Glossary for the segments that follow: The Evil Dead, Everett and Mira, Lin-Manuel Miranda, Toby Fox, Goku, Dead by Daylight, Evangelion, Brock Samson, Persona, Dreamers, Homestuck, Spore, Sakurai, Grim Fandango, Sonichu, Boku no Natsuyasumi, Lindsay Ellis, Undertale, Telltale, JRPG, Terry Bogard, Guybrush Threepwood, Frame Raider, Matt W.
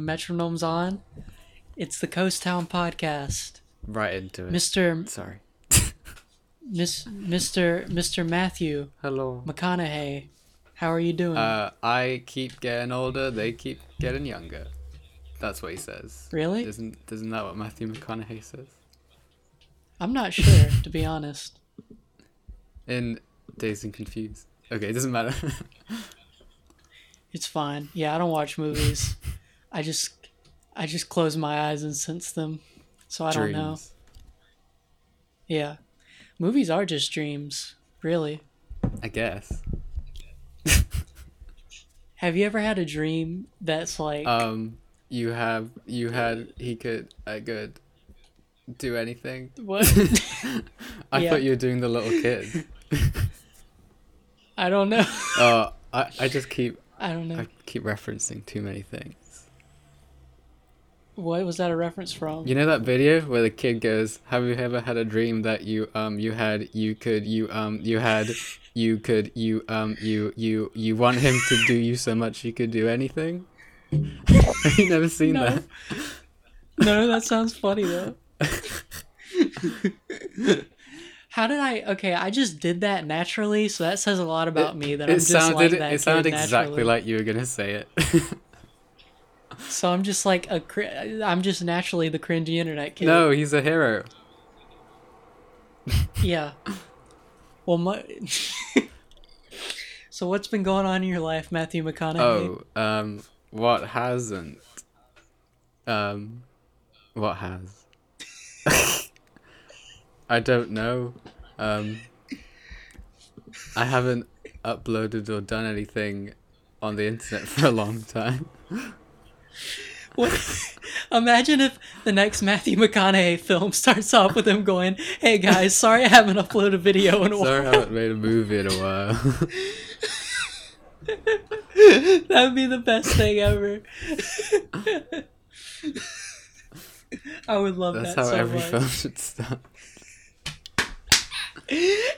metronome's on. It's the Coast Town Podcast. Right into it. Mr. Matthew. Hello. McConaughey. How are you doing? I keep getting older, they keep getting younger. That's what he says. Really? Isn't that what Matthew McConaughey says? I'm not sure, to be honest. In Dazed and Confused. Okay, it doesn't matter. It's fine. Yeah, I don't watch movies. I just close my eyes and sense them. So I don't know. Yeah. Movies are just dreams, really. I guess. Have you ever had a dream that's like I could do anything? What? I thought you were doing the little kid. I don't know. I keep referencing too many things. What was that a reference from? You know that video where the kid goes, "Have you ever had a dream that you want him to do you so much you could do anything?" Have you never seen that? No, that sounds funny though. I just did that naturally, so that says a lot about me that I'm just like that. It sounded exactly like you were gonna say it. So I'm just like I'm just naturally the cringy internet kid. No, he's a hero. Yeah. Well, so what's been going on in your life, Matthew McConaughey? Oh, what hasn't? What has? I don't know. I haven't uploaded or done anything on the internet for a long time. What? Imagine if the next Matthew McConaughey film starts off with him going, "Hey guys, sorry I haven't uploaded a video in a while. Sorry I haven't made a movie in a while." That would be the best thing ever. I would love that so much. That's how every film should start.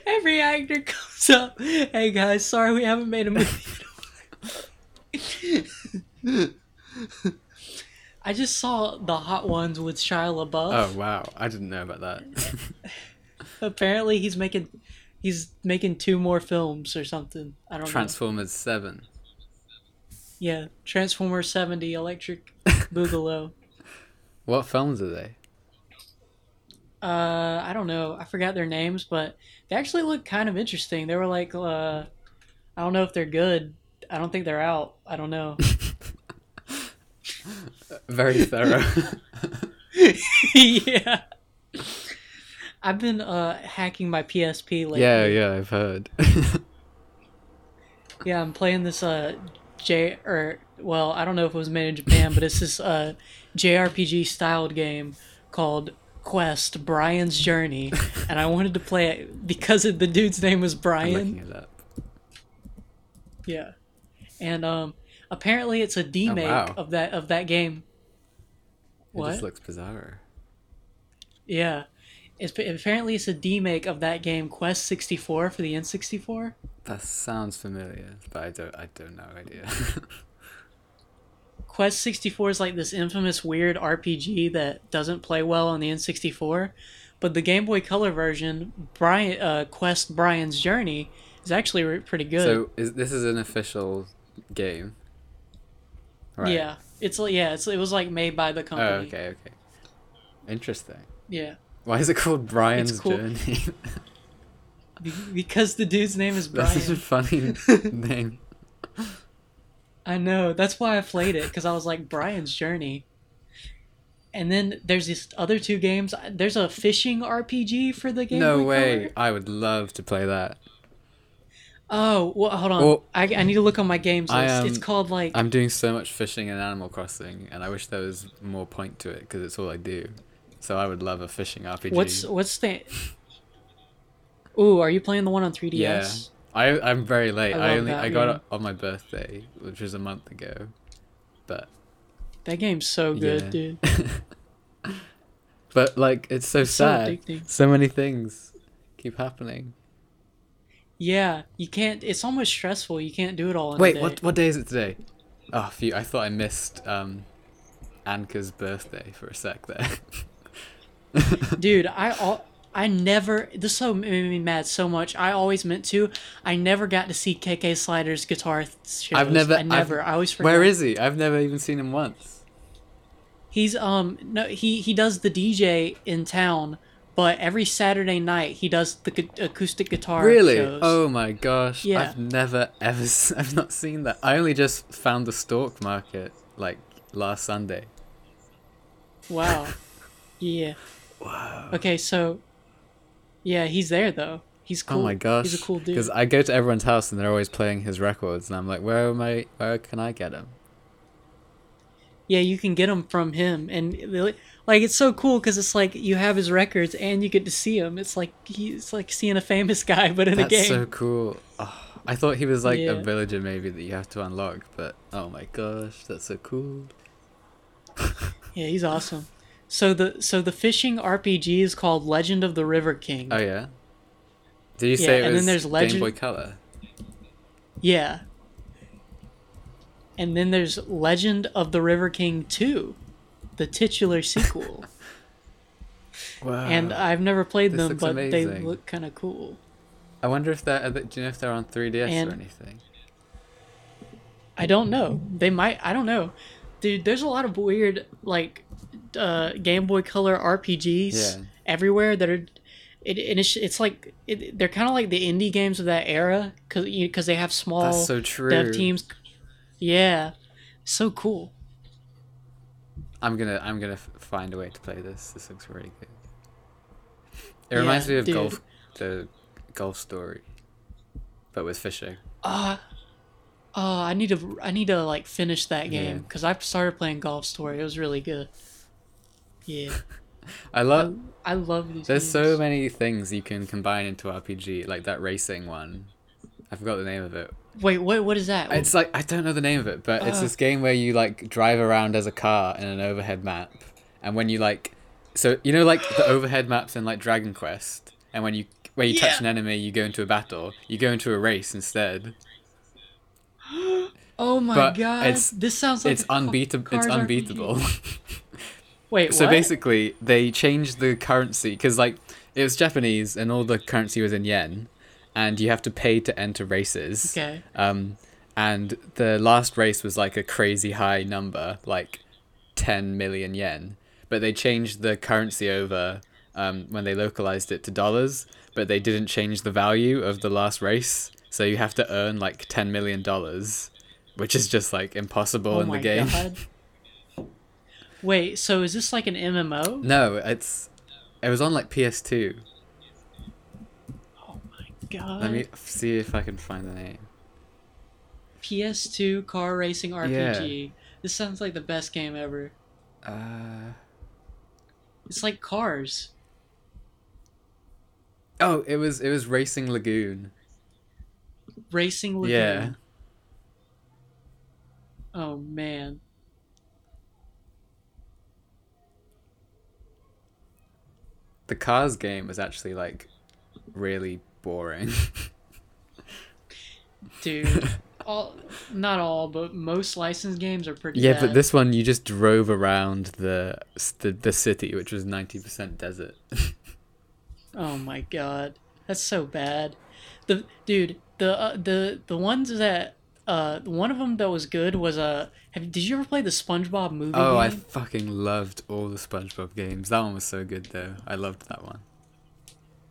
Every actor comes up, "Hey guys, sorry we haven't made a movie in a while." I just saw The Hot Ones with Shia LaBeouf. Oh wow, I didn't know about that. Apparently he's making 2 more films or something. I don't know. Transformers 7. Yeah, Transformers 70, Electric Boogaloo. What films are they? I don't know. I forgot their names, but they actually look kind of interesting. They were like, I don't know if they're good. I don't think they're out. I don't know. Very thorough. Yeah. I've been hacking my PSP lately. Yeah, I've heard. Yeah, I'm playing this I don't know if it was made in Japan, but it's this JRPG styled game called Quest: Brian's Journey, and I wanted to play it because the dude's name was Brian. I'm looking it up. Yeah, and apparently it's a demake of that game. What? It just looks bizarre. Yeah, apparently it's a demake of that game, Quest 64 for the N64. That sounds familiar, but I don't know idea. Quest 64 is like this infamous weird RPG that doesn't play well on the N64, but the Game Boy Color version, Quest: Brian's Journey, is actually pretty good. So this is an official game, right? Yeah, it was like made by the company. Oh, okay, interesting. Yeah. Why is it called Brian's Journey? Because the dude's name is Brian. That's such a funny name. I know. That's why I played it, because I was like, Brian's Journey. And then there's these other 2 games. There's a fishing RPG for the game. No way. Color. I would love to play that. Oh, well, hold on. Well, I need to look on my games list. It's called like... I'm doing so much fishing in Animal Crossing, and I wish there was more point to it, because it's all I do. So I would love a fishing RPG. What's the... Ooh, are you playing the one on 3DS? Yeah. I'm very late. I got it on my birthday, which was a month ago. But that game's so good, dude. But like, it's so sad. So addicting. So many things keep happening. Yeah, you can't. It's almost stressful. You can't do it all. Wait, what day is it today? Oh, I thought I missed Anka's birthday for a sec there. Dude, I never... This so made me mad so much. I always meant to. I never got to see KK Slider's guitar shows. I always forget. Where is he? I've never even seen him once. He's... No, he does the DJ in town, but every Saturday night he does the acoustic guitar shows. Really? Oh my gosh. Yeah. I've never ever... I've not seen that. I only just found the Stork Market, like, last Sunday. Wow. Yeah. Wow. Okay, so... Yeah, he's there though. He's cool. Oh my gosh. He's a cool dude. Because I go to everyone's house and they're always playing his records, and I'm like, where can I get him? Yeah, you can get him from him, and like it's so cool because it's like you have his records and you get to see him. It's like he's like seeing a famous guy, but in a game. That's so cool. Oh, I thought he was like a villager maybe that you have to unlock, but oh my gosh, that's so cool. Yeah, he's awesome. So the fishing RPG is called Legend of the River King. Oh yeah. Did you say it was Game Boy Color? Yeah. And then there's Legend of the River King 2, the titular sequel. Wow. And I've never played them, but amazing. They look kind of cool. I wonder if do you know if they're on 3DS or anything? I don't know. They might. I don't know. Dude, there's a lot of weird like Game Boy Color RPGs everywhere that are they're kind of like the indie games of that era because they have small dev teams. Yeah, so cool. I'm gonna find a way to play this. This looks really good. It reminds me of Golf Story, but with fishing. I need to like finish that game because I started playing Golf Story. It was really good. Yeah. I love these games. So many things you can combine into RPG, like that racing one. I forgot the name of it. Wait, what is that? It's like, I don't know the name of it, but it's this game where you like drive around as a car in an overhead map, and when you like, so you know like the overhead maps in like Dragon Quest, and when you touch an enemy, you go into a battle, you go into a race instead. Oh my god! This sounds like it's unbeatable. Wait, so what? Basically, they changed the currency because, like, it was Japanese and all the currency was in yen, and you have to pay to enter races. Okay. And the last race was like a crazy high number, like 10 million yen. But they changed the currency over when they localized it to dollars, but they didn't change the value of the last race. So you have to earn like $10 million, which is just like impossible in the game. God. Wait, so is this like an MMO? No, it was on like PS2. Oh my god. Let me see if I can find the name. PS2 car racing RPG. Yeah. This sounds like the best game ever. It's like Cars. Oh, it was Racing Lagoon. Racing Lagoon. Yeah. Oh man. The Cars game was actually like really boring. Dude, but most licensed games are pretty bad. But this one you just drove around the city, which was 90% desert. Oh my god, that's so bad. The ones that one of them that was good was did you ever play the SpongeBob movie game? I fucking loved all the SpongeBob games. That one was so good though. I loved that one.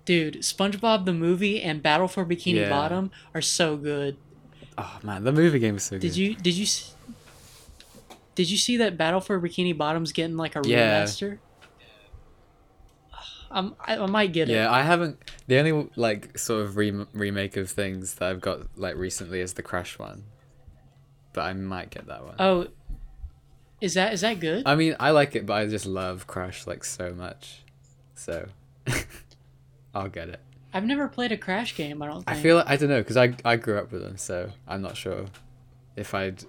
Dude, SpongeBob the movie and Battle for Bikini Bottom are so good. Oh man, the movie game was so good. Did you see that Battle for Bikini Bottom's getting like a remaster? I might get it. Yeah, I haven't. The only like sort of remake of things that I've got like recently is the Crash one, but I might get that one. Oh, is that good? I mean, I like it, but I just love Crash like so much, so I'll get it. I've never played a Crash game. I don't think. I feel like, I don't know, because I grew up with them, so I'm not sure if I'd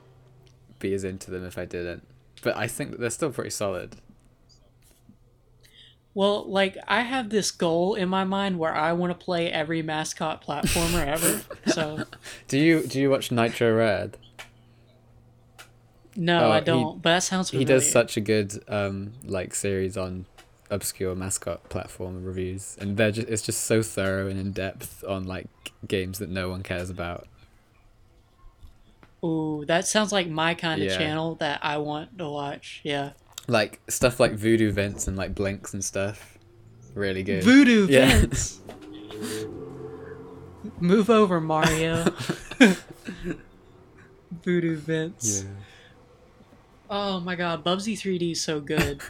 be as into them if I didn't. But I think that they're still pretty solid. Well, like, I have this goal in my mind where I want to play every mascot platformer ever. So, do you watch Nitro Red? No, I don't. But that sounds familiar. He does such a good series on obscure mascot platform reviews, and it's just so thorough and in depth on like games that no one cares about. Ooh, that sounds like my kind of channel that I want to watch. Yeah, like stuff like Voodoo Vents and like Blinks and stuff. Really good. Voodoo Vents. Move over, Mario. Voodoo Vents. Yeah. Oh my god, Bubsy 3D is so good.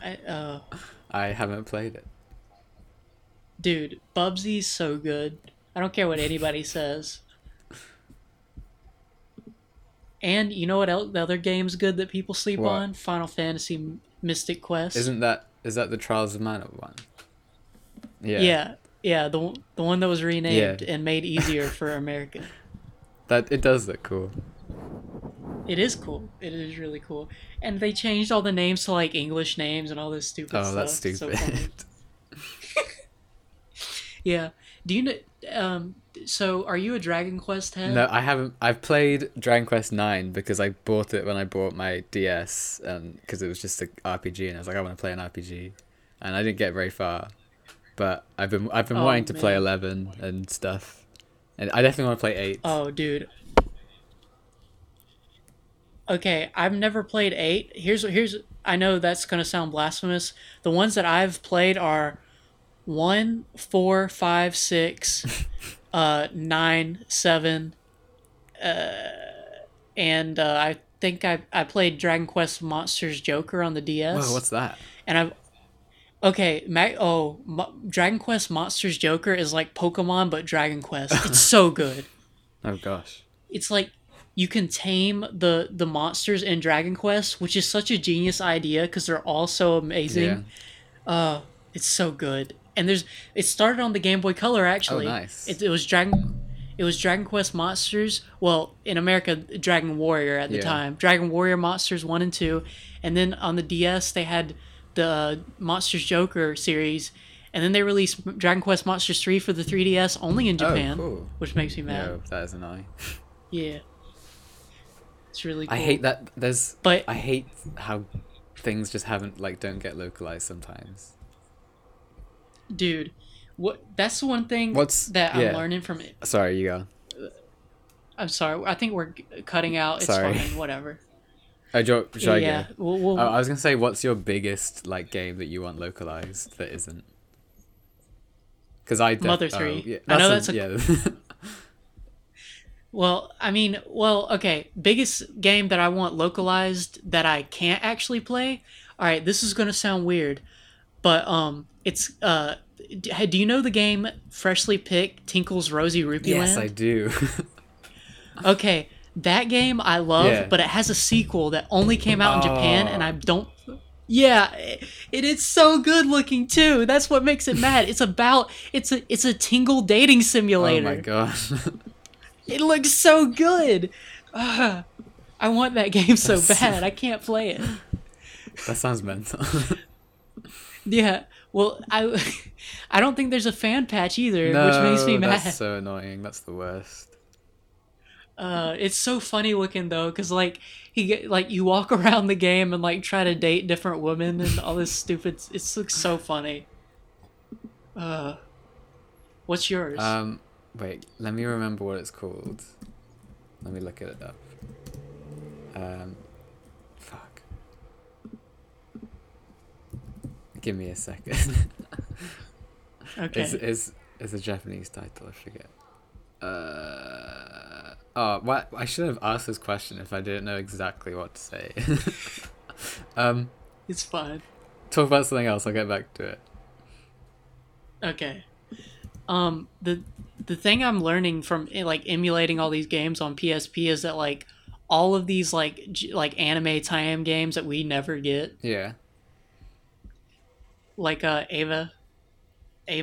I haven't played it. Dude, Bubsy's so good. I don't care what anybody says. And you know what else? The other game's good that people sleep on? Final Fantasy Mystic Quest. Is that the Trials of Mana one? Yeah. Yeah, the one that was renamed and made easier for America. That it does look cool. It is cool. It is really cool. And they changed all the names to like English names and all this stupid stuff. Oh, that's stupid. So yeah. Do you know? So, are you a Dragon Quest head? No, I haven't. I've played Dragon Quest IX because I bought it when I bought my DS, because it was just an RPG, and I was like, I want to play an RPG, and I didn't get very far. But I've been wanting to play 11 and stuff, and I definitely want to play 8. Oh, dude. Okay, I've never played 8. Here's I know that's going to sound blasphemous. The ones that I've played are 1, 4, 5, 6, 9, 7, and I think I played Dragon Quest Monsters Joker on the DS. Whoa, what's that? And I've... Okay, Dragon Quest Monsters Joker is like Pokemon, but Dragon Quest. It's so good. Oh, gosh. It's like... You can tame the monsters in Dragon Quest, which is such a genius idea because they're all so amazing. Yeah. It's so good. And it started on the Game Boy Color, actually. Oh, nice. It was Dragon Quest Monsters. Well, in America, Dragon Warrior at the time. Dragon Warrior Monsters 1 and 2. And then on the DS, they had the Monsters Joker series. And then they released Dragon Quest Monsters 3 for the 3DS only in Japan, cool. Which makes me mad. Yeah, that is annoying. Yeah. It's really cool. I hate that I hate how things just don't get localized sometimes. Dude, that's the one thing that I'm learning from it. Sorry, you go. I'm sorry. I think we're cutting out. It's fine. Whatever. Should I go? Yeah. I was going to say, what's your biggest game that you want localized that isn't? Because Mother 3. Yeah, I know that's okay. Biggest game that I want localized that I can't actually play. All right, this is going to sound weird, but it's... do you know the game Freshly Picked Tinkle's Rosy Rupee Land? Yes, I do. Okay, that game I love, but it has a sequel that only came out in Japan, and I don't... Yeah, it's so good looking, too. That's what makes it mad. It's a Tingle dating simulator. Oh, my gosh. It looks so good. I want that game so bad. I can't play it. That sounds mental. Yeah. Well, I don't think there's a fan patch either, which makes me mad. That's so annoying. That's the worst. It's so funny looking though, because you walk around the game and try to date different women and all this stupid. It looks so funny. What's yours? Wait, let me remember what it's called. Let me look it up. Fuck. Give me a second. Okay. It's a Japanese title, I forget. I should have asked this question if I didn't know exactly what to say. It's fine. Talk about something else, I'll get back to it. Okay. The thing I'm learning from emulating all these games on PSP is that all of these anime tie-in games that we never get. Yeah. Ava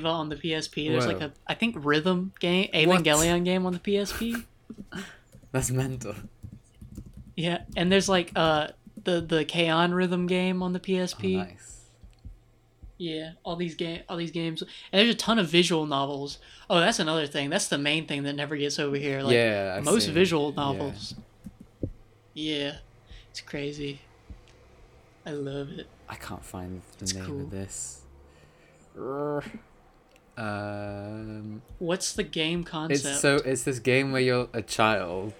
on the PSP. There's Rhythm game, Evangelion game on the PSP. That's mental. Yeah, and there's the K-On! Rhythm game on the PSP. Oh, nice. Yeah, all these games, and there's a ton of visual novels. Oh, that's another thing. That's the main thing that never gets over here. Most visual novels. Yeah. It's crazy. I love it. I can't find the name of this. What's the game concept? It's this game where you're a child,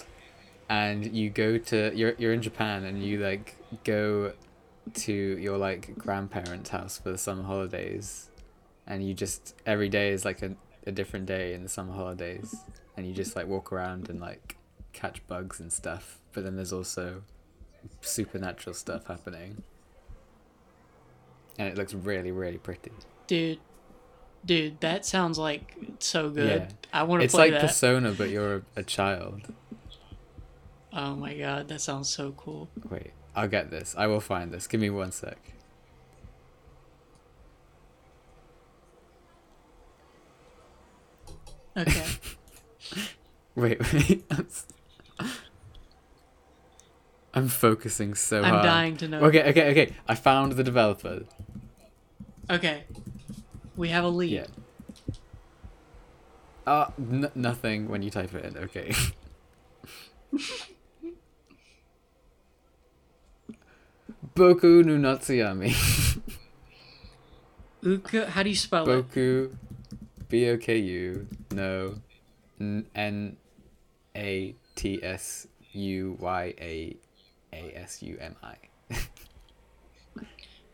and you go to you're in Japan, and you like go to your like grandparents' house for some holidays, and you just every day is like a different day in the summer holidays, and you just like walk around and like catch bugs and stuff. But then there's also supernatural stuff happening, and it looks really, really pretty. Dude, that sounds like so good. Yeah. I want to play that. It's like Persona, but you're a child. Oh my god, that sounds so cool. Wait, I'll get this. I will find this. Give me one sec. Okay. wait. I'm focusing so hard. I'm dying to know. Okay. I found the developer. Okay. We have a lead. Yeah. Nothing when you type it in. Okay. Boku no Natsuyasumi. Uku, how do you spell it? Boku, B-O-K-U, no, N-A-T-S-U-Y-A-A-S-U-M-I.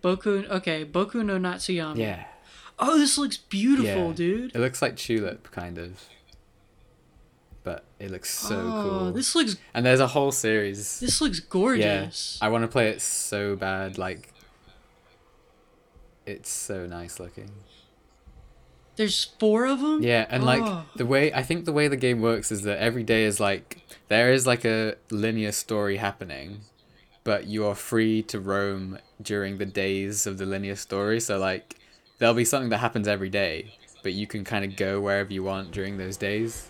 Boku no Natsuyasumi. Yeah. Oh, this looks beautiful, dude. It looks like Tulip, kind of. But it looks so cool. This looks... And there's a whole series. This looks gorgeous. Yeah, I want to play it so bad. Like, it's so nice looking. There's 4 of them? Yeah, and like, I think the way the game works is that every day is like, there is like a linear story happening, but you are free to roam during the days of the linear story. So like, there'll be something that happens every day, but you can kind of go wherever you want during those days.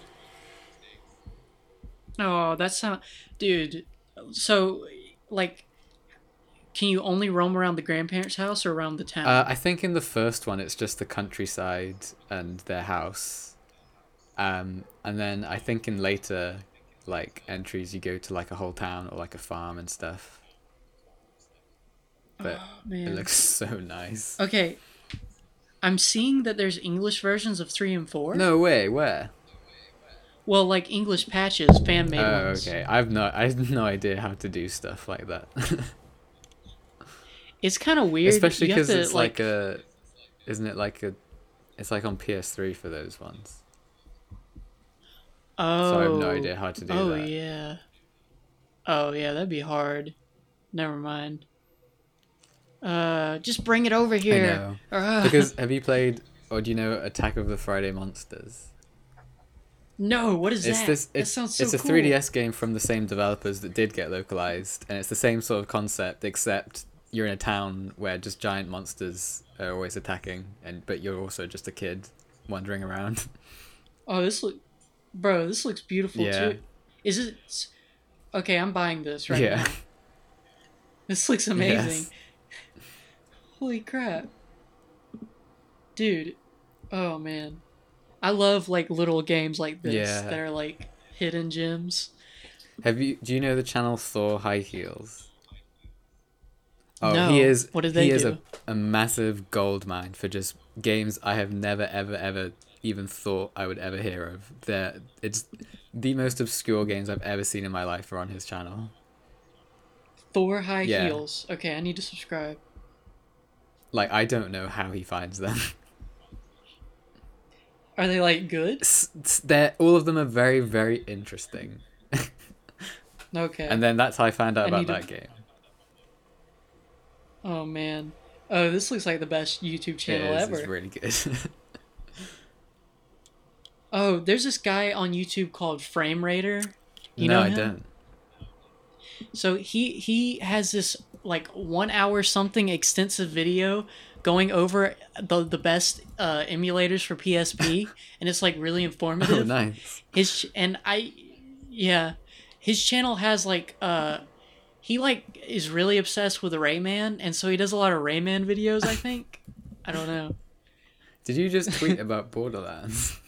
Oh, that sounds... Dude, so, like, can you only roam around the grandparents' house or around the town? I think in the first one, it's just the countryside and their house. And then I think in later, like, entries, you go to, like, a whole town or, like, a farm and stuff. But it looks so nice. Okay. I'm seeing that there's English versions of 3 and 4. No way, where? Well, like English patches, fan-made ones. Oh, okay. I have no idea how to do stuff like that. It's kind of weird. Especially because it's like a... Isn't it like a... It's like on PS3 for those ones. Oh. So I have no idea how to do that. Oh, yeah. That'd be hard. Never mind. Just bring it over here. I know. Because have you played... Or do you know Attack of the Friday Monsters? No, what is that? That sounds so cool. It's a 3DS game from the same developers that did get localized, and it's the same sort of concept, except you're in a town where just giant monsters are always attacking, but you're also just a kid wandering around. Oh, this looks beautiful too. Is it? Okay, I'm buying this right now. This looks amazing. Yes. Holy crap, dude! Oh man. I love like little games like this that are like hidden gems. Do you know the channel Thor High Heels? Oh, no. What did they do? He is a massive gold mine for just games I have never ever even thought I would ever hear of. It's the most obscure games I've ever seen in my life are on his channel. Thor High Heels. Okay, I need to subscribe. Like I don't know how he finds them. Are they, like, good? All of them are very, very interesting. Okay. And then that's how I found out about that game. Oh, man. Oh, this looks like the best YouTube channel ever. It's really good. Oh, there's this guy on YouTube called Frame Raider. You know him? I don't. So he has this, like, 1 hour something extensive video going over the best emulators for PSP, and it's like really informative. Oh, nice. His channel has like he like is really obsessed with Rayman, and so he does a lot of Rayman videos. I think I don't know. Did you just tweet about Borderlands?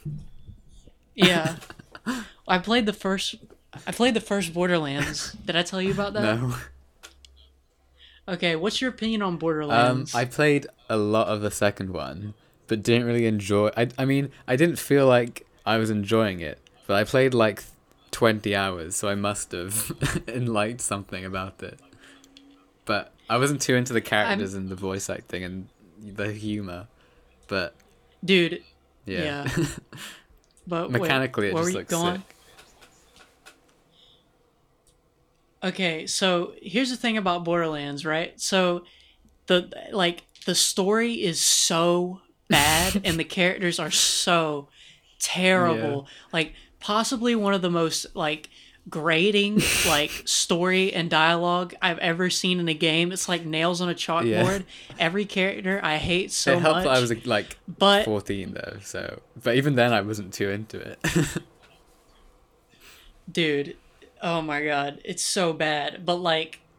Yeah, I played the first Borderlands. Did I tell you about that? No. Okay, what's your opinion on Borderlands? I played a lot of the second one, but didn't really enjoy... I mean, I didn't feel like I was enjoying it, but I played like 20 hours, so I must have liked something about it. But I wasn't too into the characters and the voice acting and the humor, but... Dude. Yeah. But mechanically, wait, it just looks sick. Okay, so here's the thing about Borderlands, right? So the story is so bad and the characters are so terrible. Yeah. Like possibly one of the most grating story and dialogue I've ever seen in a game. It's like nails on a chalkboard. Yeah. Every character I hate so much. It helped that I was 14 though, so but even then I wasn't too into it. Dude, oh my god, it's so bad. But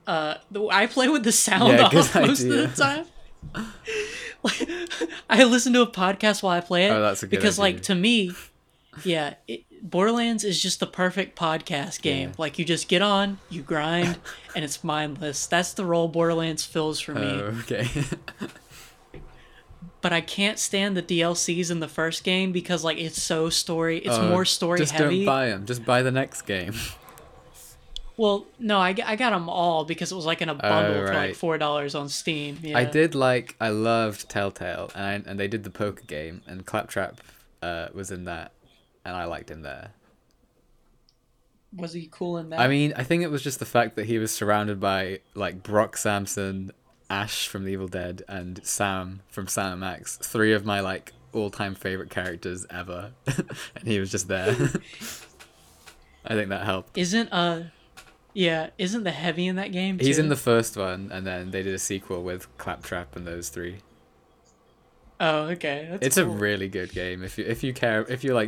I play with the sound off most of the time. I listen to a podcast while I play it. Oh, that's a good idea. To me, yeah, Borderlands is just the perfect podcast game. Yeah. You just get on, you grind, and it's mindless. That's the role Borderlands fills for me. Oh, okay. But I can't stand the DLCs in the first game because it's so story. It's more story just heavy. Just don't buy them. Just buy the next game. Well, no, I got them all because it was in a bundle for $4 on Steam. Yeah. I loved Telltale, and they did the poker game, and Claptrap was in that, and I liked him there. Was he cool in that? I mean, I think it was just the fact that he was surrounded by Brock Samson, Ash from The Evil Dead, and Sam from Sam & Max. Three of my all-time favorite characters ever, and he was just there. I think that helped. Isn't the Heavy in that game too? He's in the first one, and then they did a sequel with Claptrap and those three. Oh, okay. It's cool. A really good game if you care, if you're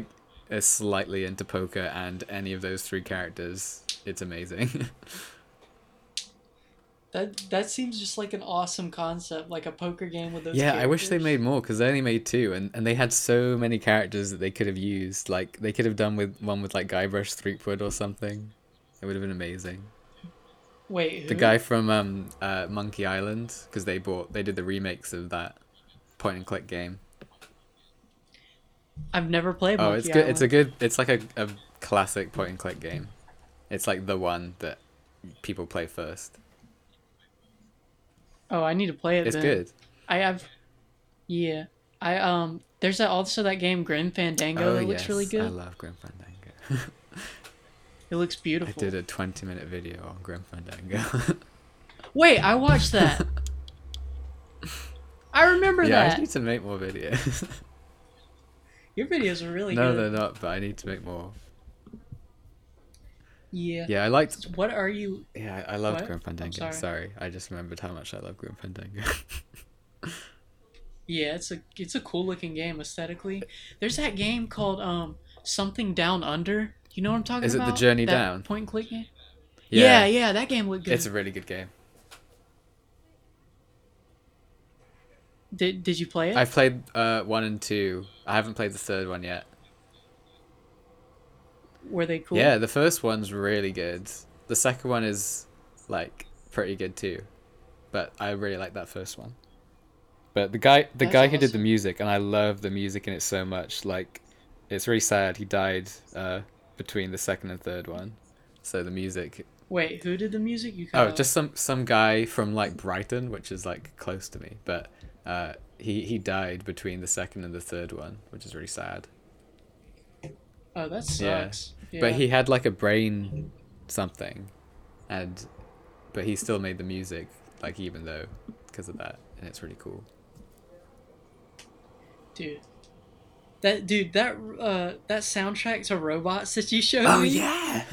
slightly into poker and any of those three characters. It's amazing. That seems just an awesome concept, a poker game with those characters. I wish they made more, because they only made two, and they had so many characters that they could have used. They could have done with Guybrush Threepwood or something. It would have been amazing. Wait, who? The guy from Monkey Island, because they did the remakes of that point-and-click game. I've never played Monkey Island. Oh, it's good. It's a classic point-and-click game. It's the one that people play first. Oh, I need to play it. It's then. Good. There's also that game Grim Fandango looks really good. I love Grim Fandango. It looks beautiful. I did a 20-minute video on Grim Fandango. Wait, I watched that. I remember that. Yeah, I need to make more videos. Your videos are really good. No, they're not, but I need to make more. Yeah. Yeah, I liked... What are you... Yeah, I loved Grim Fandango. Sorry, I just remembered how much I love Grim Fandango. Yeah, it's a cool-looking game aesthetically. There's that game called Something Down Under... You know what I'm talking about? Is it The Journey Down? Point and click game? Yeah, that game looked good. It's a really good game. Did you play it? I've played 1 and 2. I haven't played the third one yet. Were they cool? Yeah, the first one's really good. The second one is pretty good too. But I really like that first one. But the guy who did the music, and I love the music in it so much, it's really sad he died between the second and third one, so the music. Wait, who did the music? Just some guy from Brighton, which is close to me, but he died between the second and the third one, which is really sad. Oh, that sucks. Yeah. But he had a brain something, but he still made the music even though because of that, and it's really cool. Dude. That soundtrack to Robots that you showed me. Oh yeah,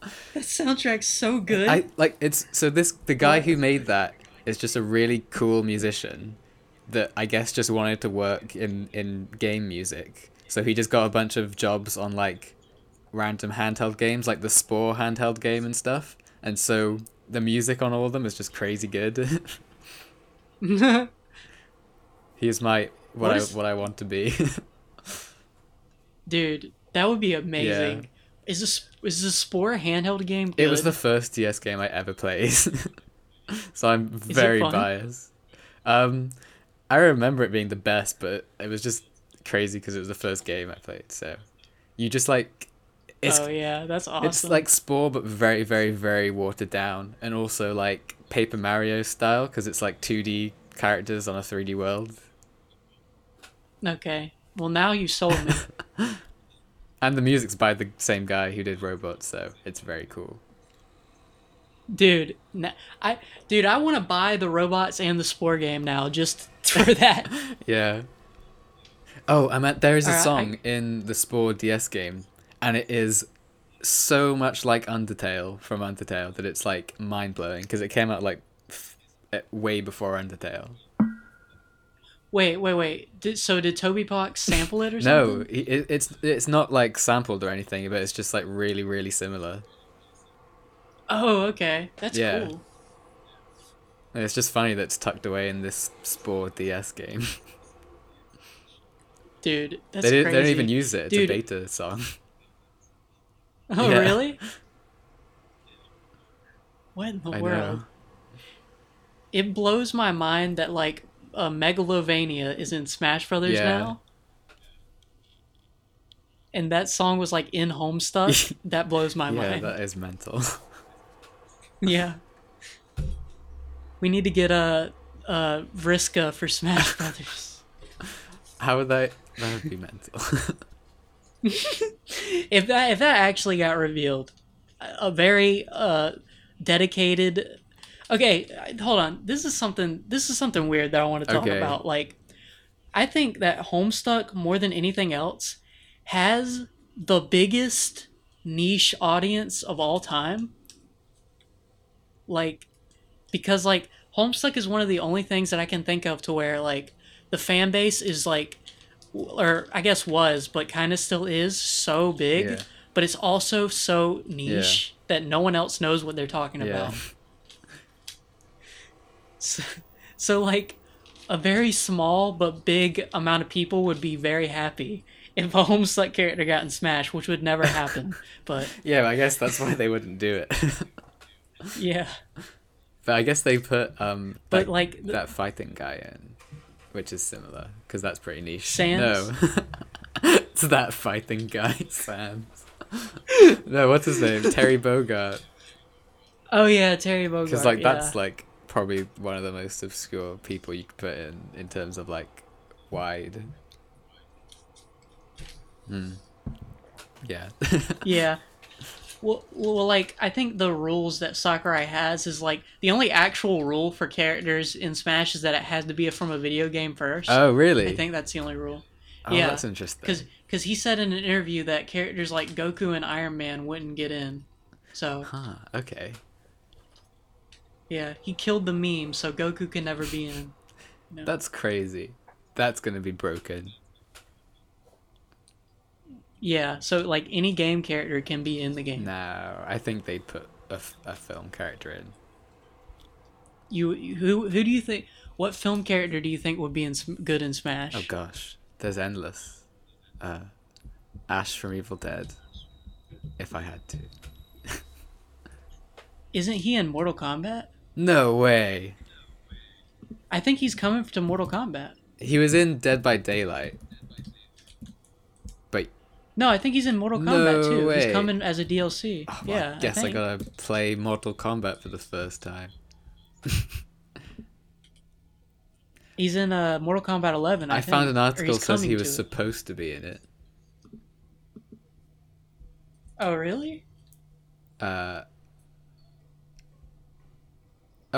that soundtrack's so good. The guy who made that is just a really cool musician that I guess just wanted to work in game music. So he just got a bunch of jobs on random handheld games, like the Spore handheld game and stuff. And so the music on all of them is just crazy good. He's my. What I want to be. Dude, that would be amazing. Yeah. Is this Spore a handheld game good? It was the first DS game I ever played. So I'm very biased. I remember it being the best, but it was just crazy because it was the first game I played. So you just like... oh yeah, that's awesome. It's like Spore, but very, very, very watered down. And also like Paper Mario style, because it's like 2D characters on a 3D world. Okay. Well, now you sold me. And the music's by the same guy who did Robots, so it's very cool. Dude, I want to buy the Robots and the Spore game now just for that. Yeah. Oh, I meant there is a song in the Spore DS game, and it is so much like Undertale from Undertale that it's like mind blowing because it came out like way before Undertale. Wait. Did Toby Fox sample it or something? No, it's not like sampled or anything, but it's just like really, really similar. Oh, okay. That's cool. And it's just funny that it's tucked away in this Spore DS game. Dude, that's crazy. They don't even use it. It's a beta song. Oh, really? What in the world? Know. It blows my mind that, like, Megalovania is in Smash Brothers now. And that song was, like, in Homestuck. That blows my mind. Yeah, that is mental. Yeah. We need to get a Vriska for Smash Brothers. How would that would be mental. If that actually got revealed, a very dedicated... Okay, hold on. This is something weird that I want to talk about. Like, I think that Homestuck, more than anything else, has the biggest niche audience of all time. Like, because, like, Homestuck is one of the only things that I can think of to where, like, the fan base is, like, or I guess was, but kind of still is so big, but it's also so niche that no one else knows what they're talking about. So, like, a very small but big amount of people would be very happy if a Homestuck character got in Smash, which would never happen, but... Yeah, I guess that's why they wouldn't do it. Yeah, but I guess they put that fighting guy in, which is similar because that's pretty niche. Sans? No, it's that fighting guy, Sans. No, what's his name? Terry Bogard. Oh yeah, Terry Bogard. Because that's like probably one of the most obscure people you could put in terms of like wide. Yeah. Yeah. Well, like, I think the rules that Sakurai has is, like, the only actual rule for characters in Smash is that it has to be from a video game first. Oh, really? I think that's the only rule. Oh, yeah, that's interesting. Because he said in an interview that characters like Goku and Iron Man wouldn't get in. So. Huh, okay. Yeah, he killed the meme, so Goku can never be in. No. That's crazy. That's going to be broken. Yeah, so, like, any game character can be in the game. No, I think they put a film character in. Who do you think... What film character do you think would be good in Smash? Oh, gosh. There's endless. Ash from Evil Dead. If I had to. Isn't he in Mortal Kombat? No way. I think he's coming to Mortal Kombat. He was in Dead by Daylight. No, I think he's in Mortal Kombat too. Way. He's coming as a DLC. Oh, well, yeah, I guess I gotta play Mortal Kombat for the first time. He's in Mortal Kombat 11. I found an article that says he was supposed to be in it. Oh, really? Oh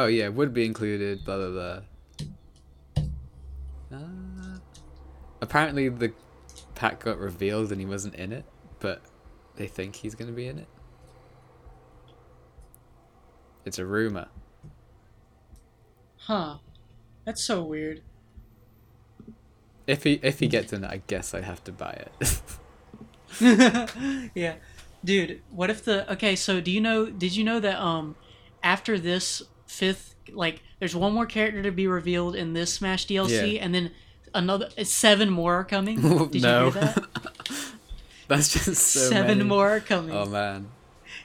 yeah, would be included. Blah blah blah. Apparently the pack got revealed and he wasn't in it, but they think he's going to be in it. It's a rumor. Huh. That's so weird. If he gets in it, I guess I have to buy it. Yeah. Dude, what if did you know that after this fifth, like, there's one more character to be revealed in this Smash DLC, and then another 7 more are coming. Did you hear that? That's just so 7 many. More are coming. Oh man,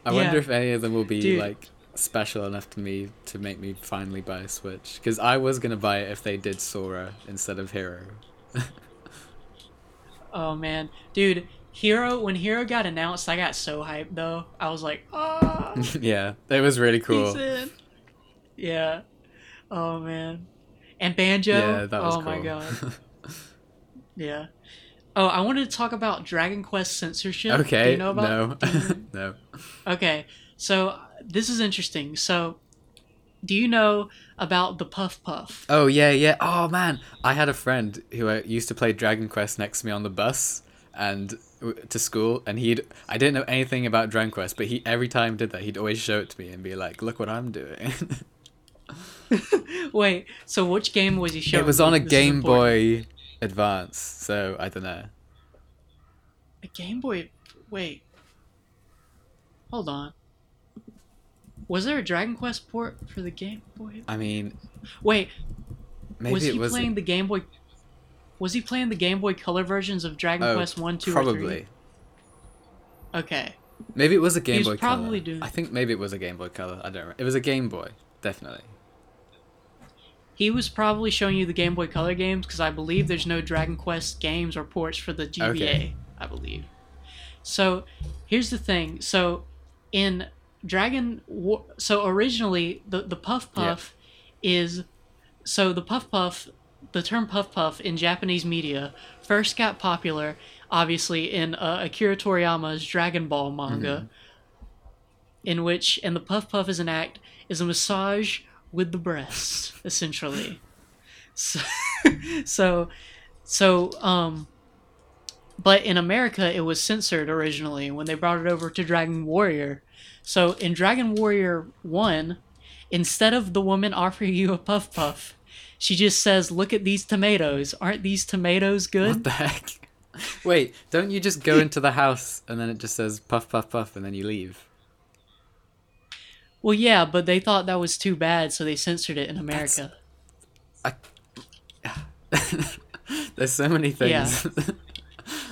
I wonder if any of them will be like special enough to me to make me finally buy a Switch, because I was gonna buy it if they did Sora instead of Hero. Oh man, dude, Hero, when Hero got announced, I got so hyped though. I was like, ah. Yeah, it was really cool. Yeah. Oh man. And Banjo. Yeah, that was cool. Oh my god. Yeah. Oh, I wanted to talk about Dragon Quest censorship. Okay. Do you know about it? No. Okay. So this is interesting. So do you know about the Puff Puff? Oh, yeah, yeah. Oh, man. I had a friend who used to play Dragon Quest next to me on the bus and to school. And I didn't know anything about Dragon Quest, but he every time did that. He'd always show it to me and be like, look what I'm doing. Wait, so which game was he showing? It was on a Game Boy Advance. So I don't know. A Game Boy? Wait. Hold on. Was there a Dragon Quest port for the Game Boy? I mean, wait. Maybe was he playing the Game Boy Color versions of Dragon Quest 1, 2, probably. Or 3? Probably. Okay. Maybe it was a Game Boy Color. I think maybe it was a Game Boy Color. I don't remember. It was a Game Boy, definitely. He was probably showing you the Game Boy Color games because I believe there's no Dragon Quest games or ports for the GBA, okay. I believe. So, here's the thing. So, in originally the Puff Puff is, so the Puff Puff, the term Puff Puff in Japanese media first got popular obviously in Akira Toriyama's Dragon Ball manga, in which the Puff Puff is a massage with the breasts essentially. But in America it was censored originally when they brought it over to Dragon Warrior. So in Dragon Warrior 1, instead of the woman offering you a Puff Puff, she just says, look at these tomatoes. Aren't these tomatoes good? What the heck? Wait, don't you just go into the house and then it just says Puff, Puff, Puff, and then you leave? Well, yeah, but they thought that was too bad, so they censored it in America. There's so many things. Yeah.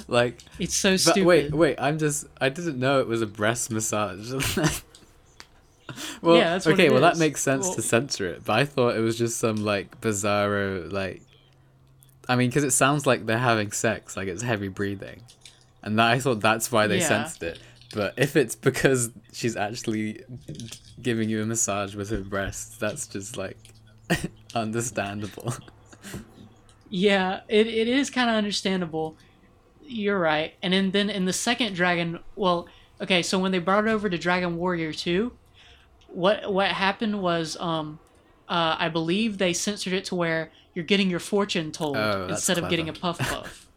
Like, it's so stupid. But wait, I didn't know it was a breast massage. Well, yeah, that's okay, well, that makes sense to censor it, but I thought it was just some, like, bizarro, like, I mean, because it sounds like they're having sex, like, it's heavy breathing, and I thought that's why they censored it, but if it's because she's actually giving you a massage with her breasts, that's just, like, understandable. Yeah, it is kind of understandable. You're right. And then in the second Dragon, so when they brought it over to Dragon Warrior 2, what happened was, I believe they censored it to where you're getting your fortune told instead of getting a Puff Puff.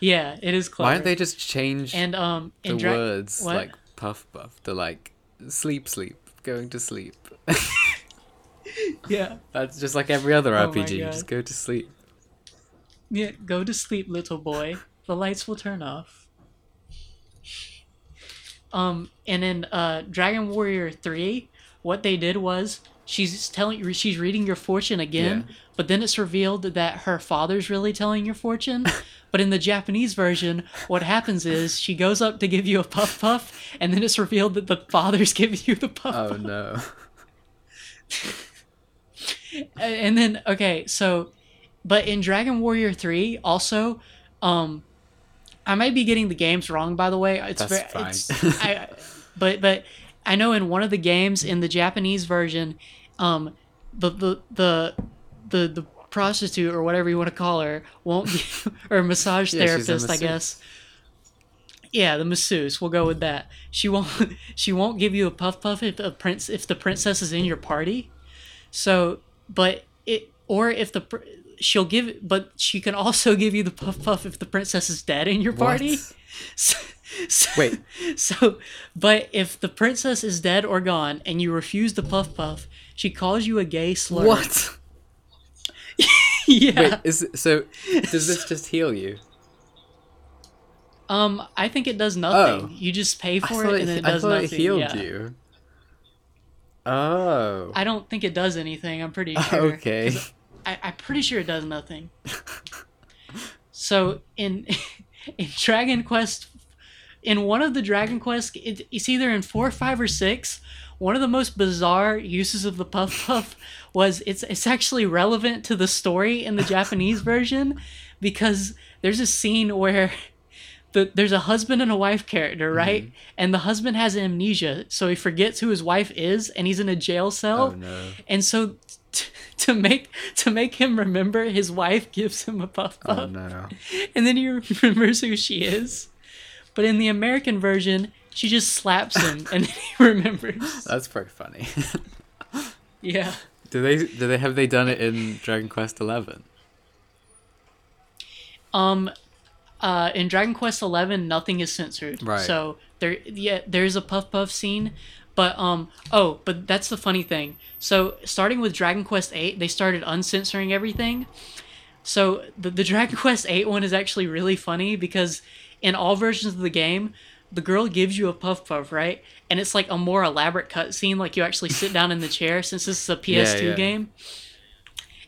Yeah, it is clever. Why don't they just change words like Puff Puff to like sleep, going to sleep? Yeah. That's just like every other RPG. Just go to sleep. Yeah, go to sleep, little boy. The lights will turn off. And in Dragon Warrior 3, what they did was she's reading your fortune again, but then it's revealed that her father's really telling your fortune. But in the Japanese version, what happens is she goes up to give you a Puff Puff, and then it's revealed that the father's giving you the Puff Puff. Oh no. And then but in Dragon Warrior 3 also, I might be getting the games wrong, by the way. That's fine. But I know in one of the games in the Japanese version, the prostitute or whatever you want to call her or massage therapist, I guess. Yeah, the masseuse. We'll go with that. She won't give you a Puff Puff if the princess is in your party. So, but she can also give you the Puff Puff if the princess is dead in your party. Wait. So, but if the princess is dead or gone and you refuse the Puff Puff, she calls you a gay slur. What? Yeah. Wait, does this just heal you? I think it does nothing. Oh. You just pay for it and it does nothing. I thought it healed you. Oh. I don't think it does anything, I'm pretty sure. Okay. I'm pretty sure it does nothing. So in Dragon Quest in one of the Dragon Quest, it's either in 4, 5, or 6. One of the most bizarre uses of the puff puff was it's actually relevant to the story in the Japanese version, because there's a scene where there's a husband and a wife character, right? Mm-hmm. And the husband has amnesia, so he forgets who his wife is, and he's in a jail cell. Oh, no. And so to make him remember, his wife gives him a puff puff. Oh, no. And then he remembers who she is. But in the American version, she just slaps him, and then he remembers. That's pretty funny. Yeah. Have they done it in Dragon Quest XI? In Dragon Quest XI, nothing is censored. Right. So there is a puff puff scene, but but that's the funny thing. So starting with Dragon Quest VIII, they started uncensoring everything. So the Dragon Quest VIII one is actually really funny, because in all versions of the game, the girl gives you a puff puff, right? And it's like a more elaborate cutscene, like you actually sit down in the chair, since this is a PS2 game.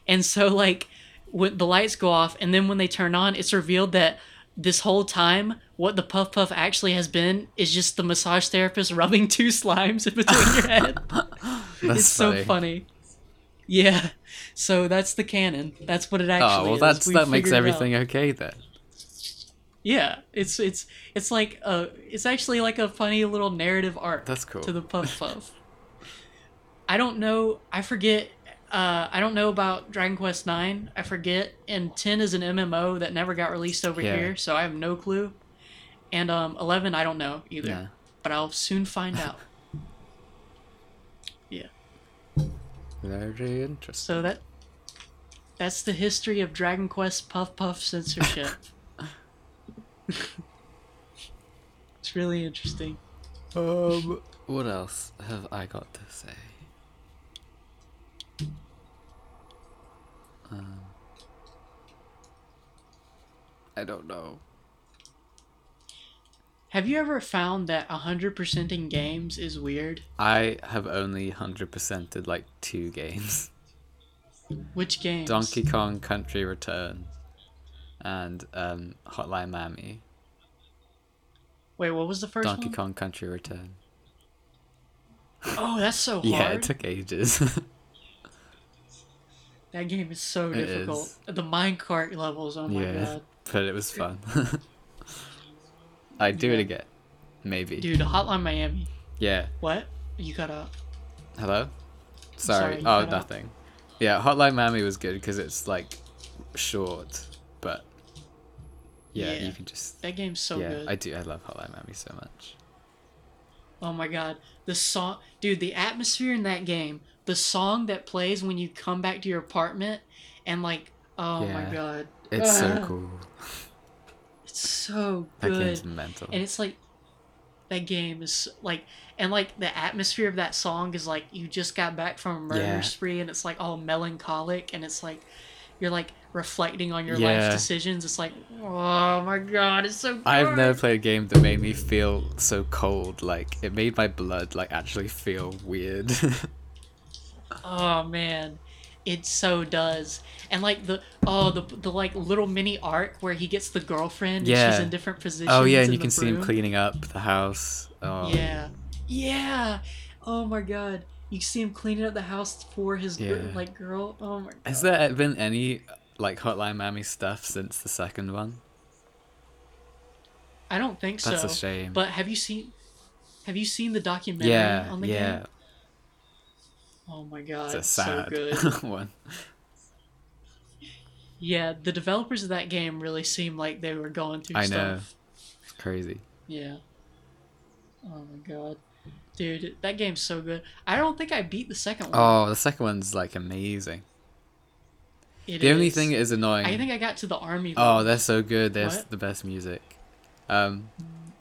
And so like when the lights go off, and then when they turn on, it's revealed that this whole time, what the puff puff actually has been is just the massage therapist rubbing 2 slimes in between your head. It's so funny. Yeah. So that's the canon. That's what it actually is. That makes everything okay then. Yeah, it's like it's actually like a funny little narrative arc. That's cool. To the puff puff. I don't know. I forget. I don't know about Dragon Quest IX. I forget. And 10 is an MMO that never got released over here, so I have no clue. And 11, I don't know either. Yeah. But I'll soon find out. Yeah. Very interesting. So that's the history of Dragon Quest Puff Puff censorship. It's really interesting. What else have I got to say? I don't know. Have you ever found that 100%ing games is weird? I have only 100%ed like 2 games. Which games? Donkey Kong Country Returns and Hotline Miami. Wait, what was the first one? Donkey Kong Country Return. Oh, that's so hard. Yeah, it took ages. That game is so difficult. The minecart levels, oh my god. But it was fun. I'd do it again. Maybe. Dude, Hotline Miami. Yeah. What? You got up. Hello? Sorry. Oh, nothing. Up. Yeah, Hotline Miami was good because it's like short, but you can just... That game's so good. I do. I love Hotline Miami so much. Oh my god. The song... Dude, the atmosphere in that game... The song that plays when you come back to your apartment, and like, my god, it's so cool. It's so good. That game's mental, and it's like, that game is like, and like the atmosphere of that song is like you just got back from a murder spree, and it's like all melancholic, and it's like you're like reflecting on your life's decisions. It's like, oh my god, it's so good. I've never played a game that made me feel so cold. Like it made my blood like actually feel weird. Oh man, it so does. And like the like little mini arc where he gets the girlfriend and she's in different positions. Oh yeah, and you can see him cleaning up the house. Oh. Yeah. Oh my god, you see him cleaning up the house for his girl. Oh my god. Has there been any like Hotline Miami stuff since the second one? I don't think so. That's a shame. But have you seen the documentary on the game? Oh my god, it's a sad so good. One. Yeah, the developers of that game really seemed like they were going through stuff. I know. It's crazy. Yeah. Oh my god. Dude, that game's so good. I don't think I beat the second one. Oh, the second one's like amazing. The only thing that is annoying... I think I got to the army level. Oh, they're so good. They're the best music. Yeah,